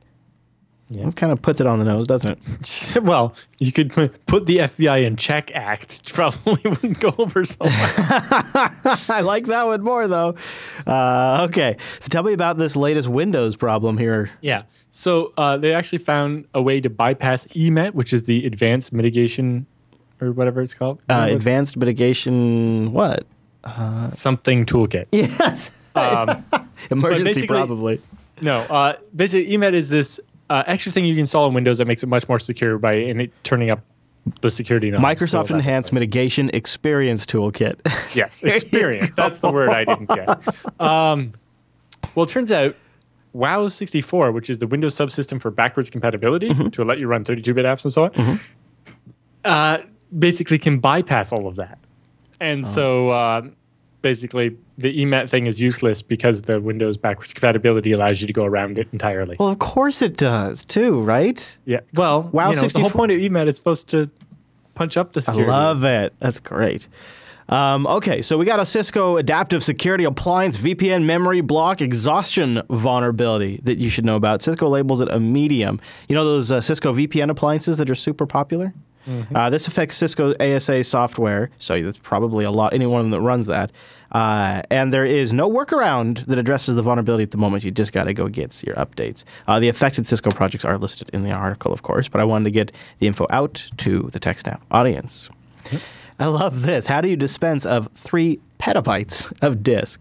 Yeah. It kind of puts it on the nose, doesn't it? Well, you could put the F B I in check act. It probably wouldn't go over so much. I like that one more, though. Uh, okay. So tell me about this latest Windows problem here. Yeah. So uh, they actually found a way to bypass E M E T, which is the advanced mitigation or whatever it's called. Uh, advanced it? mitigation what? Uh, Something toolkit. Yes. Um, Emergency probably. No. Uh, basically, E M E T is this... Uh, extra thing you can install in Windows that makes it much more secure by in it turning up the security. Microsoft Enhanced Mitigation Experience Toolkit. Yes, experience. That's the word I didn't get. Um, well, it turns out W O W sixty-four, which is the Windows subsystem for backwards compatibility mm-hmm. to let you run thirty-two bit apps and so on, mm-hmm. uh, basically can bypass all of that. And oh. so uh, basically... the E M E T thing is useless because the Windows backwards compatibility allows you to go around it entirely. Well, of course it does, too, right? Yeah. Well, wow, you know, the whole point of E M E T is supposed to punch up the security. I love it. That's great. Um, okay, so we got a Cisco Adaptive Security Appliance V P N Memory Block Exhaustion vulnerability that you should know about. Cisco labels it a medium. You know those uh, Cisco V P N appliances that are super popular? Mm-hmm. Uh, this affects Cisco A S A software, so that's probably a lot, anyone that runs that. Uh, and there is no workaround that addresses the vulnerability at the moment. You just got to go get your updates. Uh, the affected Cisco projects are listed in the article, of course, but I wanted to get the info out to the TechSnap audience. Yep. I love this. How do you dispense of three petabytes of disk?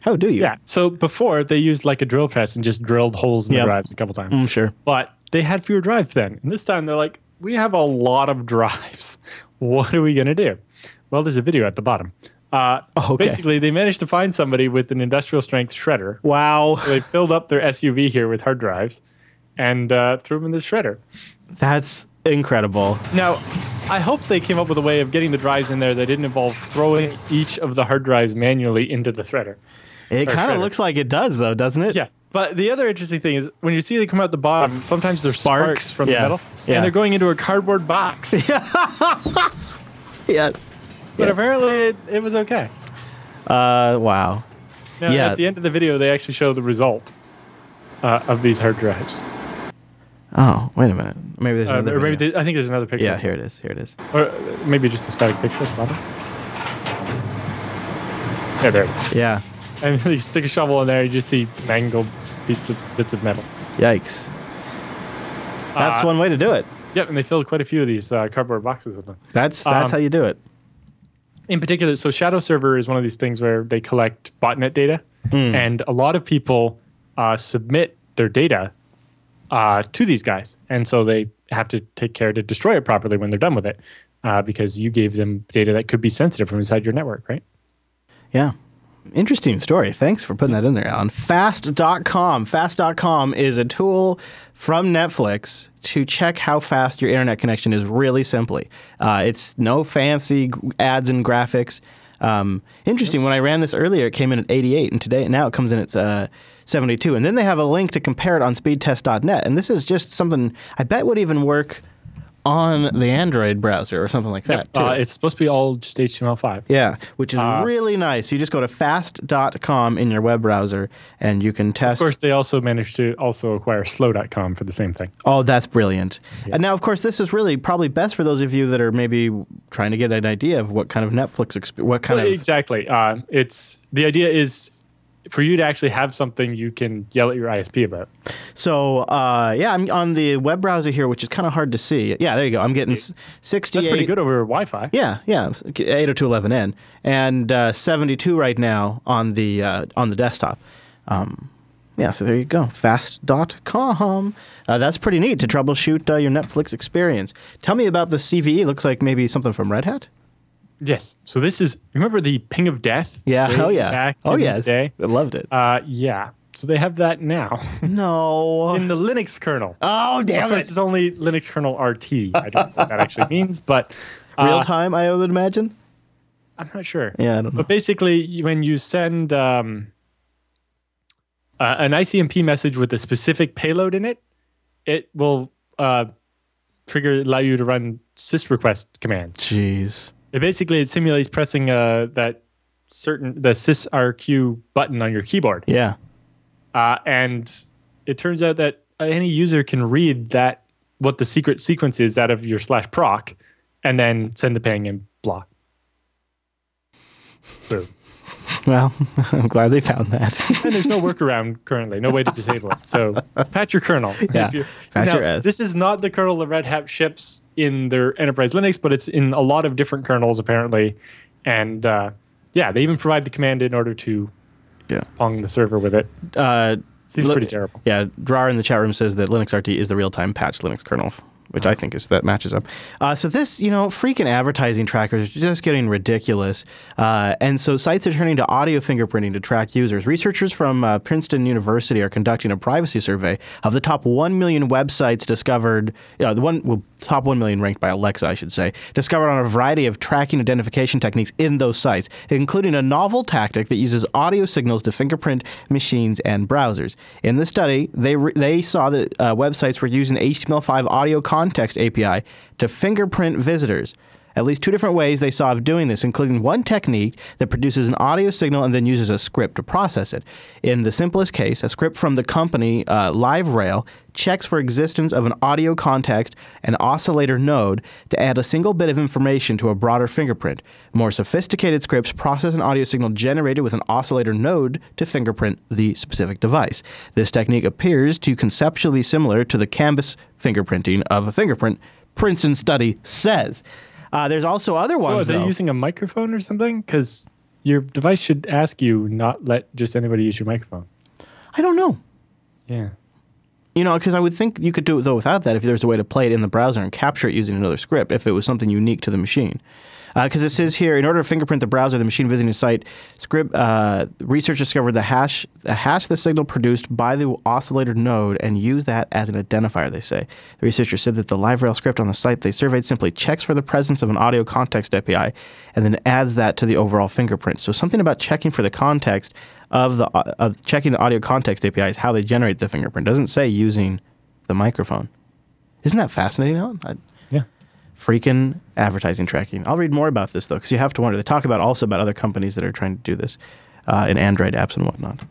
How do you? Yeah. So before, they used like a drill press and just drilled holes in yep. the drives a couple times. Mm, sure. But they had fewer drives then. And this time, they're like, we have a lot of drives. What are we going to do? Well, there's a video at the bottom. Uh, oh, okay. Basically, they managed to find somebody with an industrial-strength shredder. Wow. So they filled up their S U V here with hard drives and uh, threw them in the shredder. That's incredible. Now, I hope they came up with a way of getting the drives in there that didn't involve throwing each of the hard drives manually into the threader. It kind of looks like it does, though, doesn't it? Yeah. But the other interesting thing is when you see they come out the bottom, sometimes there's sparks, sparks from yeah. the metal, yeah. and they're going into a cardboard box. yes. But yes. apparently it, it was okay. Uh, wow. Now, yeah. At the end of the video, they actually show the result uh, of these hard drives. Oh, wait a minute. Maybe there's uh, another or maybe video. They, I think there's another picture. Yeah, here it is. Here it is. Or maybe just a static picture at the bottom. Yeah, there it is. Yeah. And you stick a shovel in there, you just see mangled bits of, bits of metal. Yikes. That's uh, one way to do it. Yep, and they filled quite a few of these uh, cardboard boxes with them. That's that's um, how you do it. In particular, so Shadow Server is one of these things where they collect botnet data, mm. and a lot of people uh, submit their data uh, to these guys, and so they have to take care to destroy it properly when they're done with it, uh, because you gave them data that could be sensitive from inside your network, right? Yeah. Interesting story. Thanks for putting that in there, Alan. fast dot com. fast dot com is a tool from Netflix to check how fast your internet connection is really simply. Uh, it's no fancy ads and graphics. Um, interesting. When I ran this earlier, it came in at eighty-eight, and today now it comes in at uh, seventy-two. And then they have a link to compare it on speedtest dot net. And this is just something I bet would even work on the Android browser or something like that. Yep. Too. Uh, it's supposed to be all just H T M L five. Yeah, which is uh, really nice. You just go to fast dot com in your web browser, and you can test. Of course, they also managed to also acquire slow dot com for the same thing. Oh, that's brilliant. Yes. And now, of course, this is really probably best for those of you that are maybe trying to get an idea of what kind of Netflix experience, what kind well, of... Exactly. Uh, it's, the idea is for you to actually have something you can yell at your I S P about. So, uh, yeah, I'm on the web browser here, which is kind of hard to see. Yeah, there you go. I'm getting sixty-eight. That's pretty good over Wi-Fi. Yeah, yeah, eight oh two dot eleven n. And uh, seventy-two right now on the uh, on the desktop. Um, yeah, so there you go. fast dot com. Uh, that's pretty neat to troubleshoot uh, your Netflix experience. Tell me about the C V E. Looks like maybe something from Red Hat. Yes. So this is, remember the ping of death? Yeah. Oh, yeah. Back oh, in yes. The day? I loved it. Uh, yeah. So they have that now. No. In the Linux kernel. Oh, damn of it. This is only Linux kernel R T. I don't know what that actually means, but. Uh, Real time, I would imagine? I'm not sure. Yeah, I don't know. But basically, when you send um, uh, an I C M P message with a specific payload in it, it will uh, trigger, allow you to run sysrequest commands. Jeez. It basically, it simulates pressing uh, that certain the sysrq button on your keyboard. Yeah, uh, and it turns out that any user can read that what the secret sequence is out of your slash proc, and then send the ping and blah. Boom. Well, I'm glad they found that. And there's no workaround currently, no way to disable it. So patch your kernel. Yeah, patch now, your S. This is not the kernel that Red Hat ships in their enterprise Linux, but it's in a lot of different kernels apparently. And uh, yeah, they even provide the command in order to yeah. pong the server with it. Uh, Seems pretty terrible. Yeah, Drar in the chat room says that LinuxRT is the real-time patch Linux kernel, which I think is that matches up. Uh, so this, you know, freaking advertising trackers are just getting ridiculous. Uh, and so sites are turning to audio fingerprinting to track users. Researchers from uh, Princeton University are conducting a privacy survey of the top one million websites discovered, you know, the one well, top one million ranked by Alexa, I should say, discovered on a variety of tracking identification techniques in those sites, including a novel tactic that uses audio signals to fingerprint machines and browsers. In the study, they re they saw that uh, websites were using H T M L five audio content Context A P I to fingerprint visitors. At least two different ways they saw of doing this, including one technique that produces an audio signal and then uses a script to process it. In the simplest case, a script from the company uh, LiveRail checks for existence of an audio context and oscillator node to add a single bit of information to a broader fingerprint. More sophisticated scripts process an audio signal generated with an oscillator node to fingerprint the specific device. This technique appears to conceptually be similar to the canvas fingerprinting of a fingerprint, Princeton study says. Uh, there's also other ones, though. So are they using a microphone or something? Because your device should ask you not let just anybody use your microphone. I don't know. Yeah. You know, because I would think you could do it, though, without that if there's a way to play it in the browser and capture it using another script if it was something unique to the machine. Because uh, it says here, in order to fingerprint the browser, the machine visiting a site, script uh, research discovered the hash, the hash the signal produced by the oscillator node and use that as an identifier, they say. The researchers said that the LiveRail script on the site they surveyed simply checks for the presence of an audio context A P I and then adds that to the overall fingerprint. So something about checking for the context of the of checking the audio context A P I is how they generate the fingerprint. It doesn't say using the microphone. Isn't that fascinating, Alan? I, Freaking advertising tracking. I'll read more about this, though, because you have to wonder. They talk about also about other companies that are trying to do this uh, in Android apps and whatnot.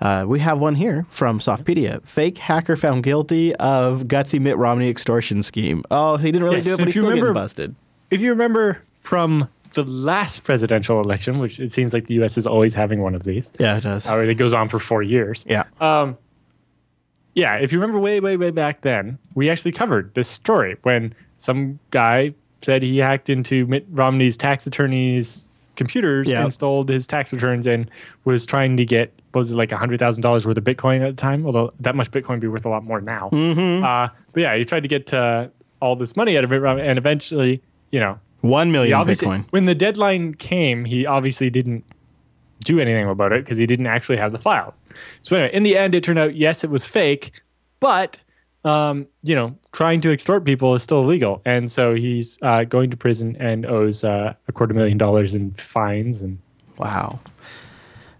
Uh, we have one here from Softpedia. Fake hacker found guilty of gutsy Mitt Romney extortion scheme. Oh, so he didn't really yes, do it, but he's still remember, getting busted. If you remember from the last presidential election, which it seems like the U S is always having one of these. Yeah, it does. Or it goes on for four years. Yeah. Um, yeah, if you remember way, way, way back then, we actually covered this story when some guy said he hacked into Mitt Romney's tax attorney's computers, yep. installed his tax returns, and was trying to get, what was it, like one hundred thousand dollars worth of Bitcoin at the time? Although that much Bitcoin would be worth a lot more now. Mm-hmm. uh, but yeah, he tried to get uh, all this money out of Mitt Romney, and eventually, you know. One million Bitcoin. When the deadline came, he obviously didn't do anything about it because he didn't actually have the files. So anyway, in the end, it turned out, yes, it was fake, but um, you know, trying to extort people is still illegal. And so he's uh, going to prison and owes uh, a quarter million dollars in fines. And wow.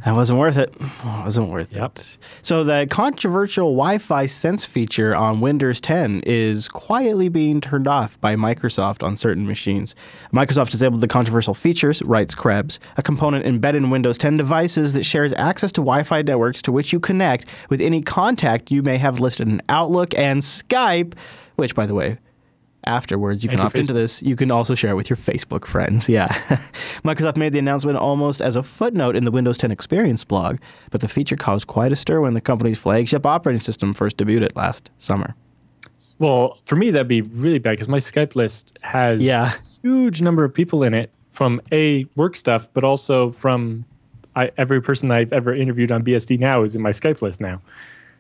That wasn't worth it. Oh, it wasn't worth yep. it. So the controversial Wi-Fi Sense feature on Windows ten is quietly being turned off by Microsoft on certain machines. Microsoft disabled the controversial features, writes Krebs, a component embedded in Windows ten devices that shares access to Wi-Fi networks to which you connect with any contact you may have listed in Outlook and Skype, which, by the way, afterwards, you can opt into this. You can also share it with your Facebook friends. Yeah. Microsoft made the announcement almost as a footnote in the Windows ten Experience blog, but the feature caused quite a stir when the company's flagship operating system first debuted it last summer. Well, for me, that'd be really bad because my Skype list has yeah. a huge number of people in it from, A, work stuff, but also from I, every person I've ever interviewed on B S D now is in my Skype list now.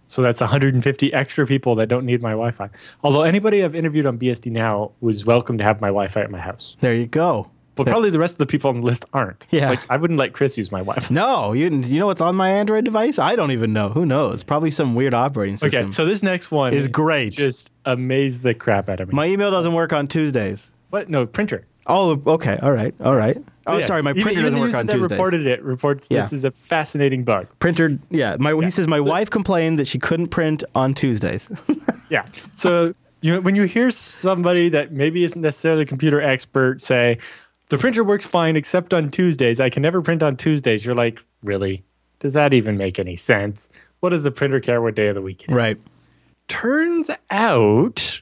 So that's one hundred fifty extra people that don't need my Wi-Fi. Although anybody I've interviewed on B S D now was welcome to have my Wi-Fi at my house. There you go. But there. Probably the rest of the people on the list aren't. Yeah. Like, I wouldn't let Chris use my Wi-Fi. No. You, you know what's on my Android device? I don't even know. Who knows? Probably some weird operating system. Okay, so this next one is great. Just amazed the crap out of me. My email doesn't work on Tuesdays. What? No, printer. Oh, okay. All right. All right. Yes. Oh, yes. Sorry. My printer even, doesn't even work on Tuesdays. That reported it. Reports yeah. This is a fascinating bug. Printer. Yeah. My, yeah. He says my so, wife complained that she couldn't print on Tuesdays. yeah. So you, when you hear somebody that maybe isn't necessarily a computer expert say, the printer works fine except on Tuesdays. I can never print on Tuesdays. You're like, really? Does that even make any sense? What does the printer care what day of the week it is? Right. Turns out,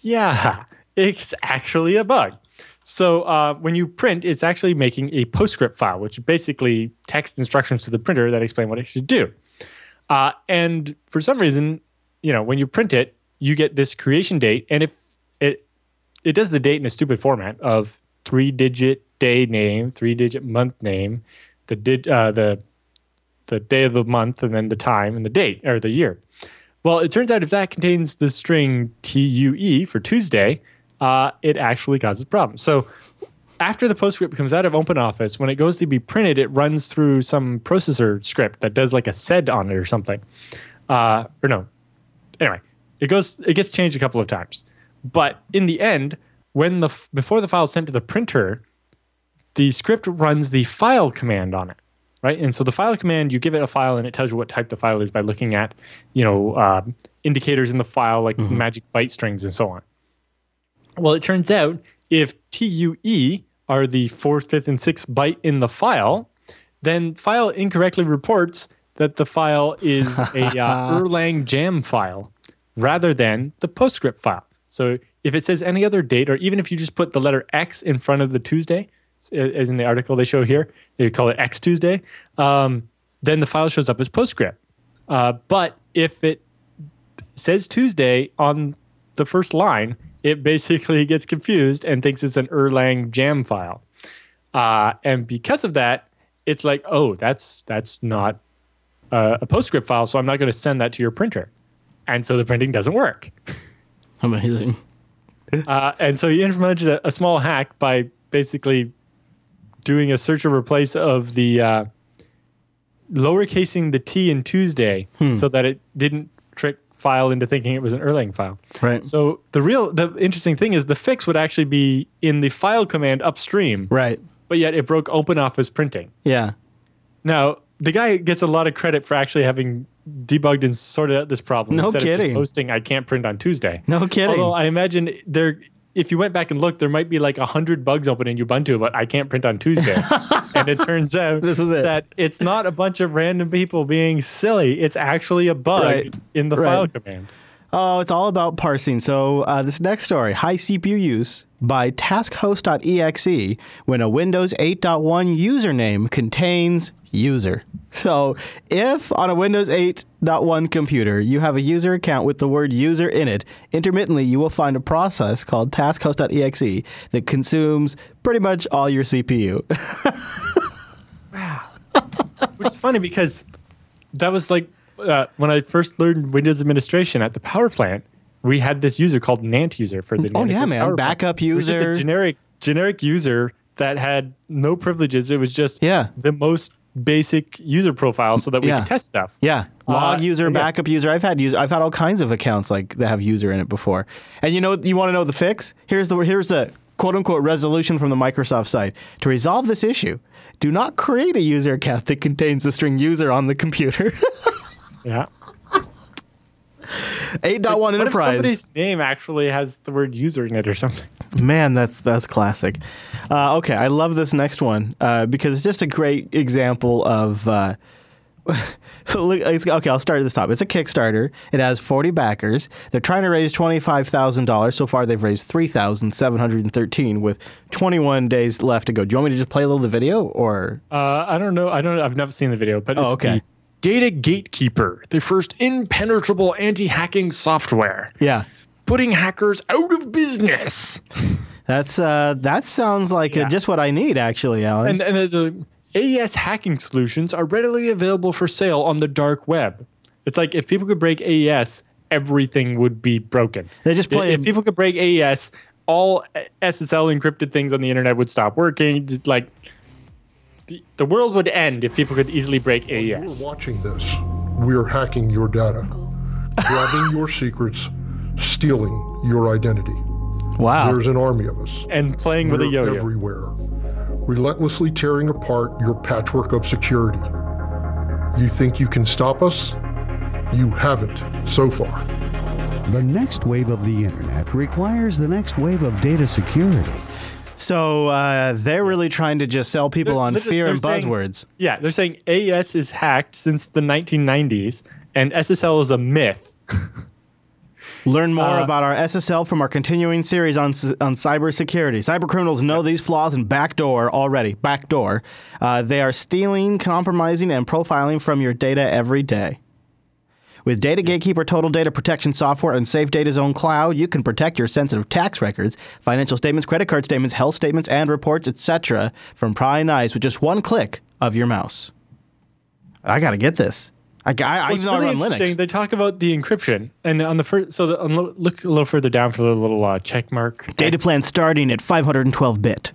yeah, it's actually a bug. So uh, when you print, it's actually making a PostScript file, which is basically text instructions to the printer that explain what it should do. Uh, and for some reason, you know, when you print it, you get this creation date. And if it it does the date in a stupid format of three-digit day name, three-digit month name, the dig, uh, the the day of the month, and then the time and the date or the year. Well, it turns out if that contains the string T U E for Tuesday, Uh, it actually causes problems. So after the PostScript comes out of OpenOffice, when it goes to be printed, it runs through some processor script that does like a sed on it or something. Uh, or no. Anyway, it goes. It gets changed a couple of times. But in the end, when the f before the file is sent to the printer, the script runs the file command on it, right? And so the file command, you give it a file, and it tells you what type the file is by looking at, you know, uh, indicators in the file like mm-hmm. magic byte strings and so on. Well, it turns out if T U E are the fourth, fifth, and sixth byte in the file, then file incorrectly reports that the file is a uh, Erlang jam file rather than the PostScript file. So if it says any other date, or even if you just put the letter X in front of the Tuesday, as in the article they show here, they call it X Tuesday, um, then the file shows up as PostScript. Uh, but if it says Tuesday on the first line, it basically gets confused and thinks it's an Erlang jam file. Uh, and because of that, it's like, oh, that's that's not uh, a PostScript file, so I'm not going to send that to your printer. And so the printing doesn't work. Amazing. uh, and so he implemented a, a small hack by basically doing a search and replace of the uh, lowercasing the T in Tuesday hmm. so that it didn't trick file into thinking it was an Erlang file. Right. So the real, the interesting thing is the fix would actually be in the file command upstream. Right. But yet it broke OpenOffice printing. Yeah. Now the guy gets a lot of credit for actually having debugged and sorted out this problem. No instead kidding. Of just posting I can't print on Tuesday. No kidding. Although I imagine there, if you went back and looked, there might be like a hundred bugs open in Ubuntu, but I can't print on Tuesday. And it turns out this was it. That it's not a bunch of random people being silly. It's actually a bug right. in the right. file command. Oh, it's all about parsing. So uh, this next story, high C P U use by taskhost dot E X E when a Windows eight point one username contains user. So if on a Windows eight point one computer you have a user account with the word user in it, intermittently you will find a process called taskhost dot E X E that consumes pretty much all your C P U. Wow. Which is funny because that was like, Uh, when I first learned Windows administration at the power plant, we had this user called Nant user for the oh yeah man backup user, which is a generic generic user that had no privileges. It was just yeah. the most basic user profile so that we yeah. can test stuff. Yeah. Log uh, user, yeah. backup user. I've had user, I've had all kinds of accounts like that have user in it before. And you know, you want to know the fix? Here's the here's the quote-unquote resolution from the Microsoft side. To resolve this issue, do not create a user account that contains the string user on the computer. yeah. eight point one Enterprise. What if somebody's name actually has the word user in it or something? Man, that's that's classic. Uh, okay, I love this next one uh, because it's just a great example of... Uh, okay, I'll start at the top. It's a Kickstarter. It has forty backers. They're trying to raise twenty-five thousand dollars. So far, they've raised three thousand seven hundred thirteen dollars with twenty-one days left to go. Do you want me to just play a little of the video? Or uh, I don't know. I don't. I've never seen the video, but it's oh, okay. The Data Gatekeeper, the first impenetrable anti-hacking software. Yeah, putting hackers out of business. That's uh, that sounds like yeah. just what I need, actually, Alan. And and the A E S hacking solutions are readily available for sale on the dark web. It's like if people could break A E S, everything would be broken. They just play. If people could break A E S, all S S L encrypted things on the internet would stop working. Like. The world would end if people could easily break A E S. When you're watching this, we're hacking your data, grabbing your secrets, stealing your identity. Wow. There's an army of us. And playing we're with a yo-yo. Everywhere. Relentlessly tearing apart your patchwork of security. You think you can stop us? You haven't so far. The next wave of the internet requires the next wave of data security. So uh, they're really trying to just sell people they're, on fear and saying, buzzwords. Yeah, they're saying A E S is hacked since the nineteen nineties, and S S L is a myth. Learn more uh, about our S S L from our continuing series on on cybersecurity. Cybercriminals know these flaws and backdoor already. Backdoor. Uh, they are stealing, compromising, and profiling from your data every day. With Data Gatekeeper Total Data Protection Software and Safe Data's own cloud, you can protect your sensitive tax records, financial statements, credit card statements, health statements, and reports, et cetera, from prying eyes with just one click of your mouse. I gotta get this. I, I, well, even though really I run Linux. They talk about the encryption, and on the first, so the, on, look a little further down for the little uh, check mark. Data plan starting at five hundred twelve bit.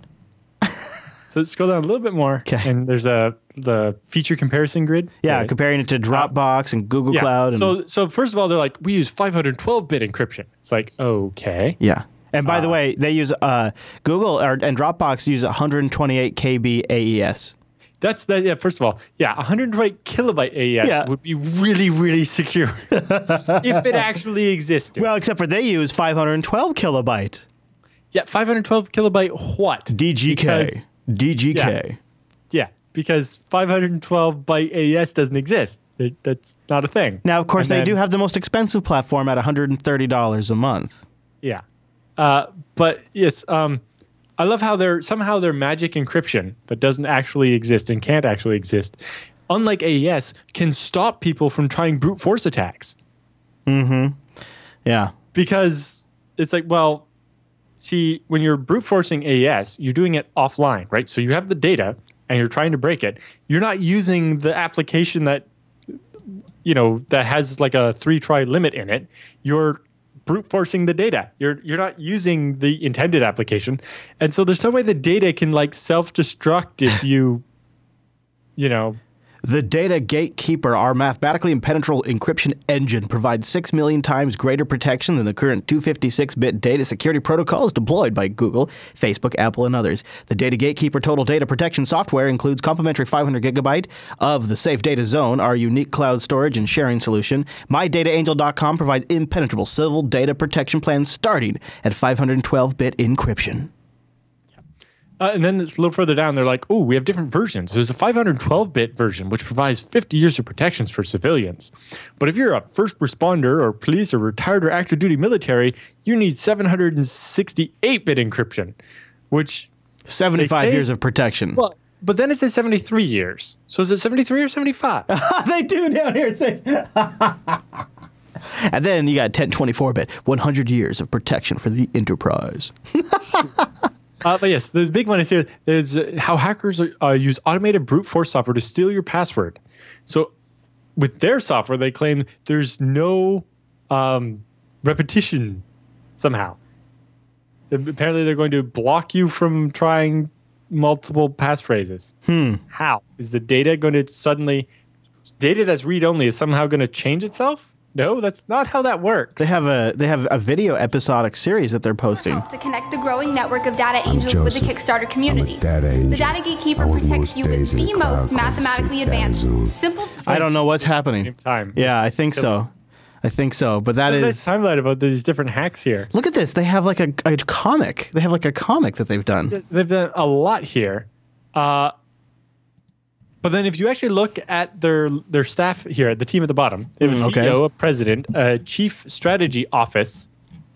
So scroll down a little bit more, Kay. and there's a the feature comparison grid. Yeah, it comparing it to Dropbox and Google yeah. Cloud. And so, so first of all, they're like, we use five hundred twelve bit encryption. It's like, okay. Yeah. And by uh, the way, they use uh, Google or, and Dropbox use one hundred twenty-eight K B A E S. That's that. Yeah. First of all, yeah, one hundred twenty kilobyte A E S yeah. would be really, really secure if it actually existed. Well, except for they use five hundred twelve kilobyte. Yeah, five hundred twelve kilobyte. What? D G K. Because D G K. Yeah. yeah, because five hundred twelve byte A E S doesn't exist. It, that's not a thing. Now, of course, and they then, do have the most expensive platform at one hundred thirty dollars a month. Yeah. Uh, but, yes, um, I love how they're, somehow their magic encryption that doesn't actually exist and can't actually exist, unlike A E S, can stop people from trying brute force attacks. Mm-hmm. Yeah. Because it's like, well... See, when you're brute forcing A E S, you're doing it offline, right? So you have the data and you're trying to break it. You're not using the application that, you know, that has like a three try limit in it. You're brute forcing the data. You're you're not using the intended application. And so there's no way the data can like self-destruct if you, you know... The Data Gatekeeper, our mathematically impenetrable encryption engine, provides six million times greater protection than the current two hundred fifty-six bit data security protocols deployed by Google, Facebook, Apple, and others. The Data Gatekeeper Total Data Protection software includes complimentary five hundred gigabyte of the Safe Data Zone, our unique cloud storage and sharing solution. My Data Angel dot com provides impenetrable civil data protection plans starting at five hundred twelve bit encryption. Uh, and then it's a little further down, they're like, oh, we have different versions. There's a five hundred twelve bit version, which provides fifty years of protections for civilians. But if you're a first responder or police or retired or active duty military, you need seven hundred sixty-eight bit encryption, which... seventy-five years of protection. Well, but then it says seventy-three years. So is it seventy-three or seventy-five? They do down here. It says... And then you got ten twenty-four bit, one hundred years of protection for the enterprise. Uh, but yes, the big one is here is how hackers uh, use automated brute force software to steal your password. So with their software, they claim there's no um, repetition somehow. Apparently, they're going to block you from trying multiple passphrases. Hmm. How? Is the data going to suddenly... Data that's read-only is somehow going to change itself? No, that's not how that works. They have a they have a video episodic series that they're posting to connect the growing network of data angels with the Kickstarter community. The Data Gatekeeper protects you with the most mathematically advanced, simple. I don't know what's happening. Time. Yeah, I think so. I think so. But that is timeline about these different hacks here. Look at this. They have like a, a comic. They have like a comic that they've done. They've done a lot here. Uh, But then if you actually look at their their staff here, the team at the bottom, it was okay. C E O, a president, a chief strategy office.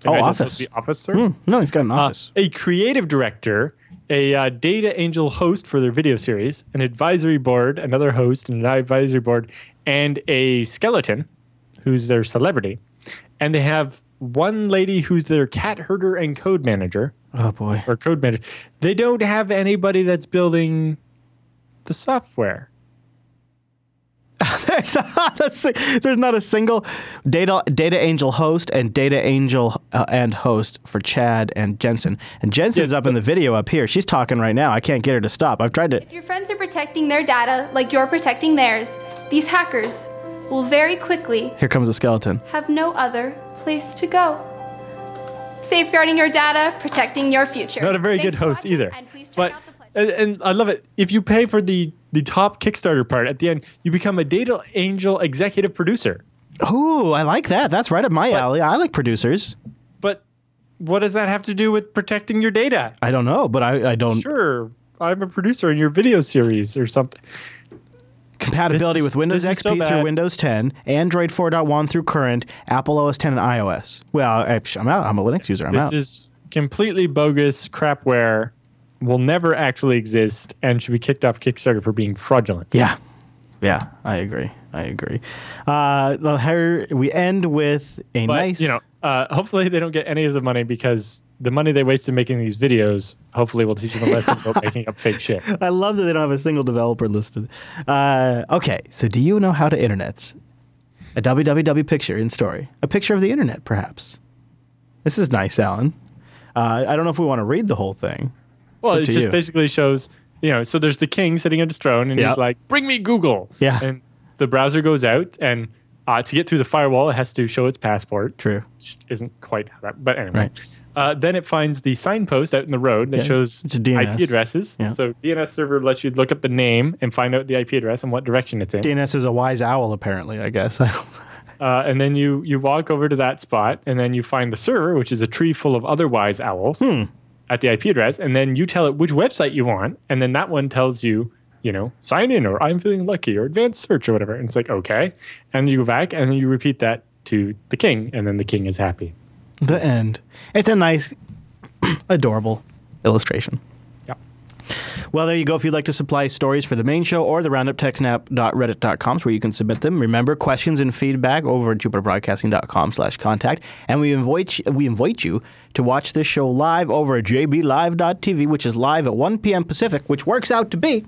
Oh, office. Officer. Mm, no, he's got an office. Uh, a creative director, a uh, data angel host for their video series, an advisory board, another host, and an advisory board, and a skeleton, who's their celebrity. And they have one lady who's their cat herder and code manager. Oh, boy. Or code manager. They don't have anybody that's building... the software. there's, not a, there's not a single data data angel host and data angel uh, and host for Chad and Jensen. And Jensen's yeah, up in the video up here. She's talking right now. I can't get her to stop. I've tried to. If your friends are protecting their data like you're protecting theirs, these hackers will very quickly. Here comes the skeleton. Have no other place to go. Safeguarding your data, protecting your future. Not a very Thanks good host watching, either. And please check but, out the And, and I love it. If you pay for the, the top Kickstarter part at the end, you become a Data Angel executive producer. Ooh, I like that. That's right up my but, alley. I like producers. But what does that have to do with protecting your data? I don't know, but I, I don't... Sure, I'm a producer in your video series or something. Compatibility is, with Windows X P so through Windows ten, Android four point one through current, Apple O S ten and iOS. Well, I, I'm out. I'm a Linux user. I'm this out. This is completely bogus crapware. Will never actually exist and should be kicked off Kickstarter for being fraudulent. Yeah. Yeah, I agree. I agree. Uh, here we end with a but, nice... you know, uh, hopefully they don't get any of the money because the money they wasted making these videos hopefully will teach them a lesson about making up fake shit. I love that they don't have a single developer listed. Uh, okay, so do you know how to internets? A W W W picture in story. A picture of the internet, perhaps. This is nice, Alan. Uh, I don't know if we want to read the whole thing. Well, it just you. basically shows, you know, so there's the king sitting on his throne, and yep. he's like, bring me Google. Yeah. And the browser goes out, and uh, to get through the firewall, it has to show its passport. True. Which isn't quite how that, but anyway. Right. Uh, then it finds the signpost out in the road that yeah. shows I P addresses. Yeah. So D N S server lets you look up the name and find out the I P address and what direction it's in. D N S is a wise owl, apparently, I guess. uh, and then you, you walk over to that spot, and then you find the server, which is a tree full of other wise owls. Hmm. At the I P address, and then you tell it which website you want, and then that one tells you, you know, sign in, or I'm feeling lucky, or advanced search, or whatever. And it's like, okay. And you go back, and then you repeat that to the king, and then the king is happy. The end. It's a nice, adorable illustration. Yeah. Well, there you go. If you'd like to supply stories for the main show or the roundup, techsnap dot reddit dot com is where you can submit them. Remember, questions and feedback over at jupiter broadcasting dot com slash contact. And we invite, we invite you to watch this show live over at j b live dot t v, which is live at one p m Pacific, which works out to be...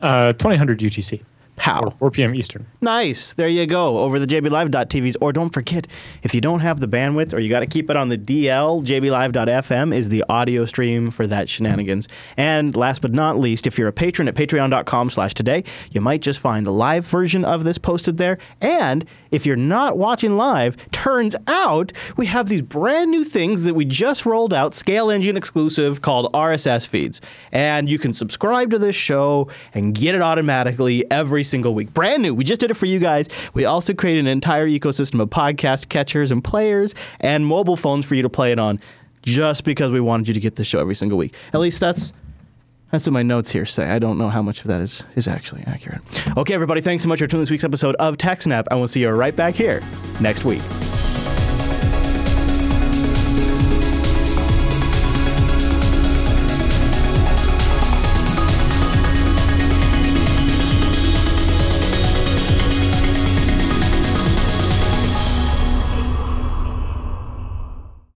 Uh, twenty hundred U T C. Pow. Or four p m Eastern. Nice. There you go. Over the j b live dot t v's. Or don't forget, if you don't have the bandwidth or you got to keep it on the D L, j b live dot f m is the audio stream for that shenanigans. And last but not least, if you're a patron at patreon dot com slash today, you might just find the live version of this posted there. And if you're not watching live, turns out we have these brand new things that we just rolled out, Scale Engine exclusive, called R S S feeds. And you can subscribe to this show and get it automatically every single week. Brand new. We just did it for you guys. We also created an entire ecosystem of podcast catchers and players and mobile phones for you to play it on just because we wanted you to get the show every single week. At least that's that's what my notes here say. I don't know how much of that is, is actually accurate. Okay, everybody, thanks so much for tuning in this week's episode of TechSnap. I will see you right back here next week.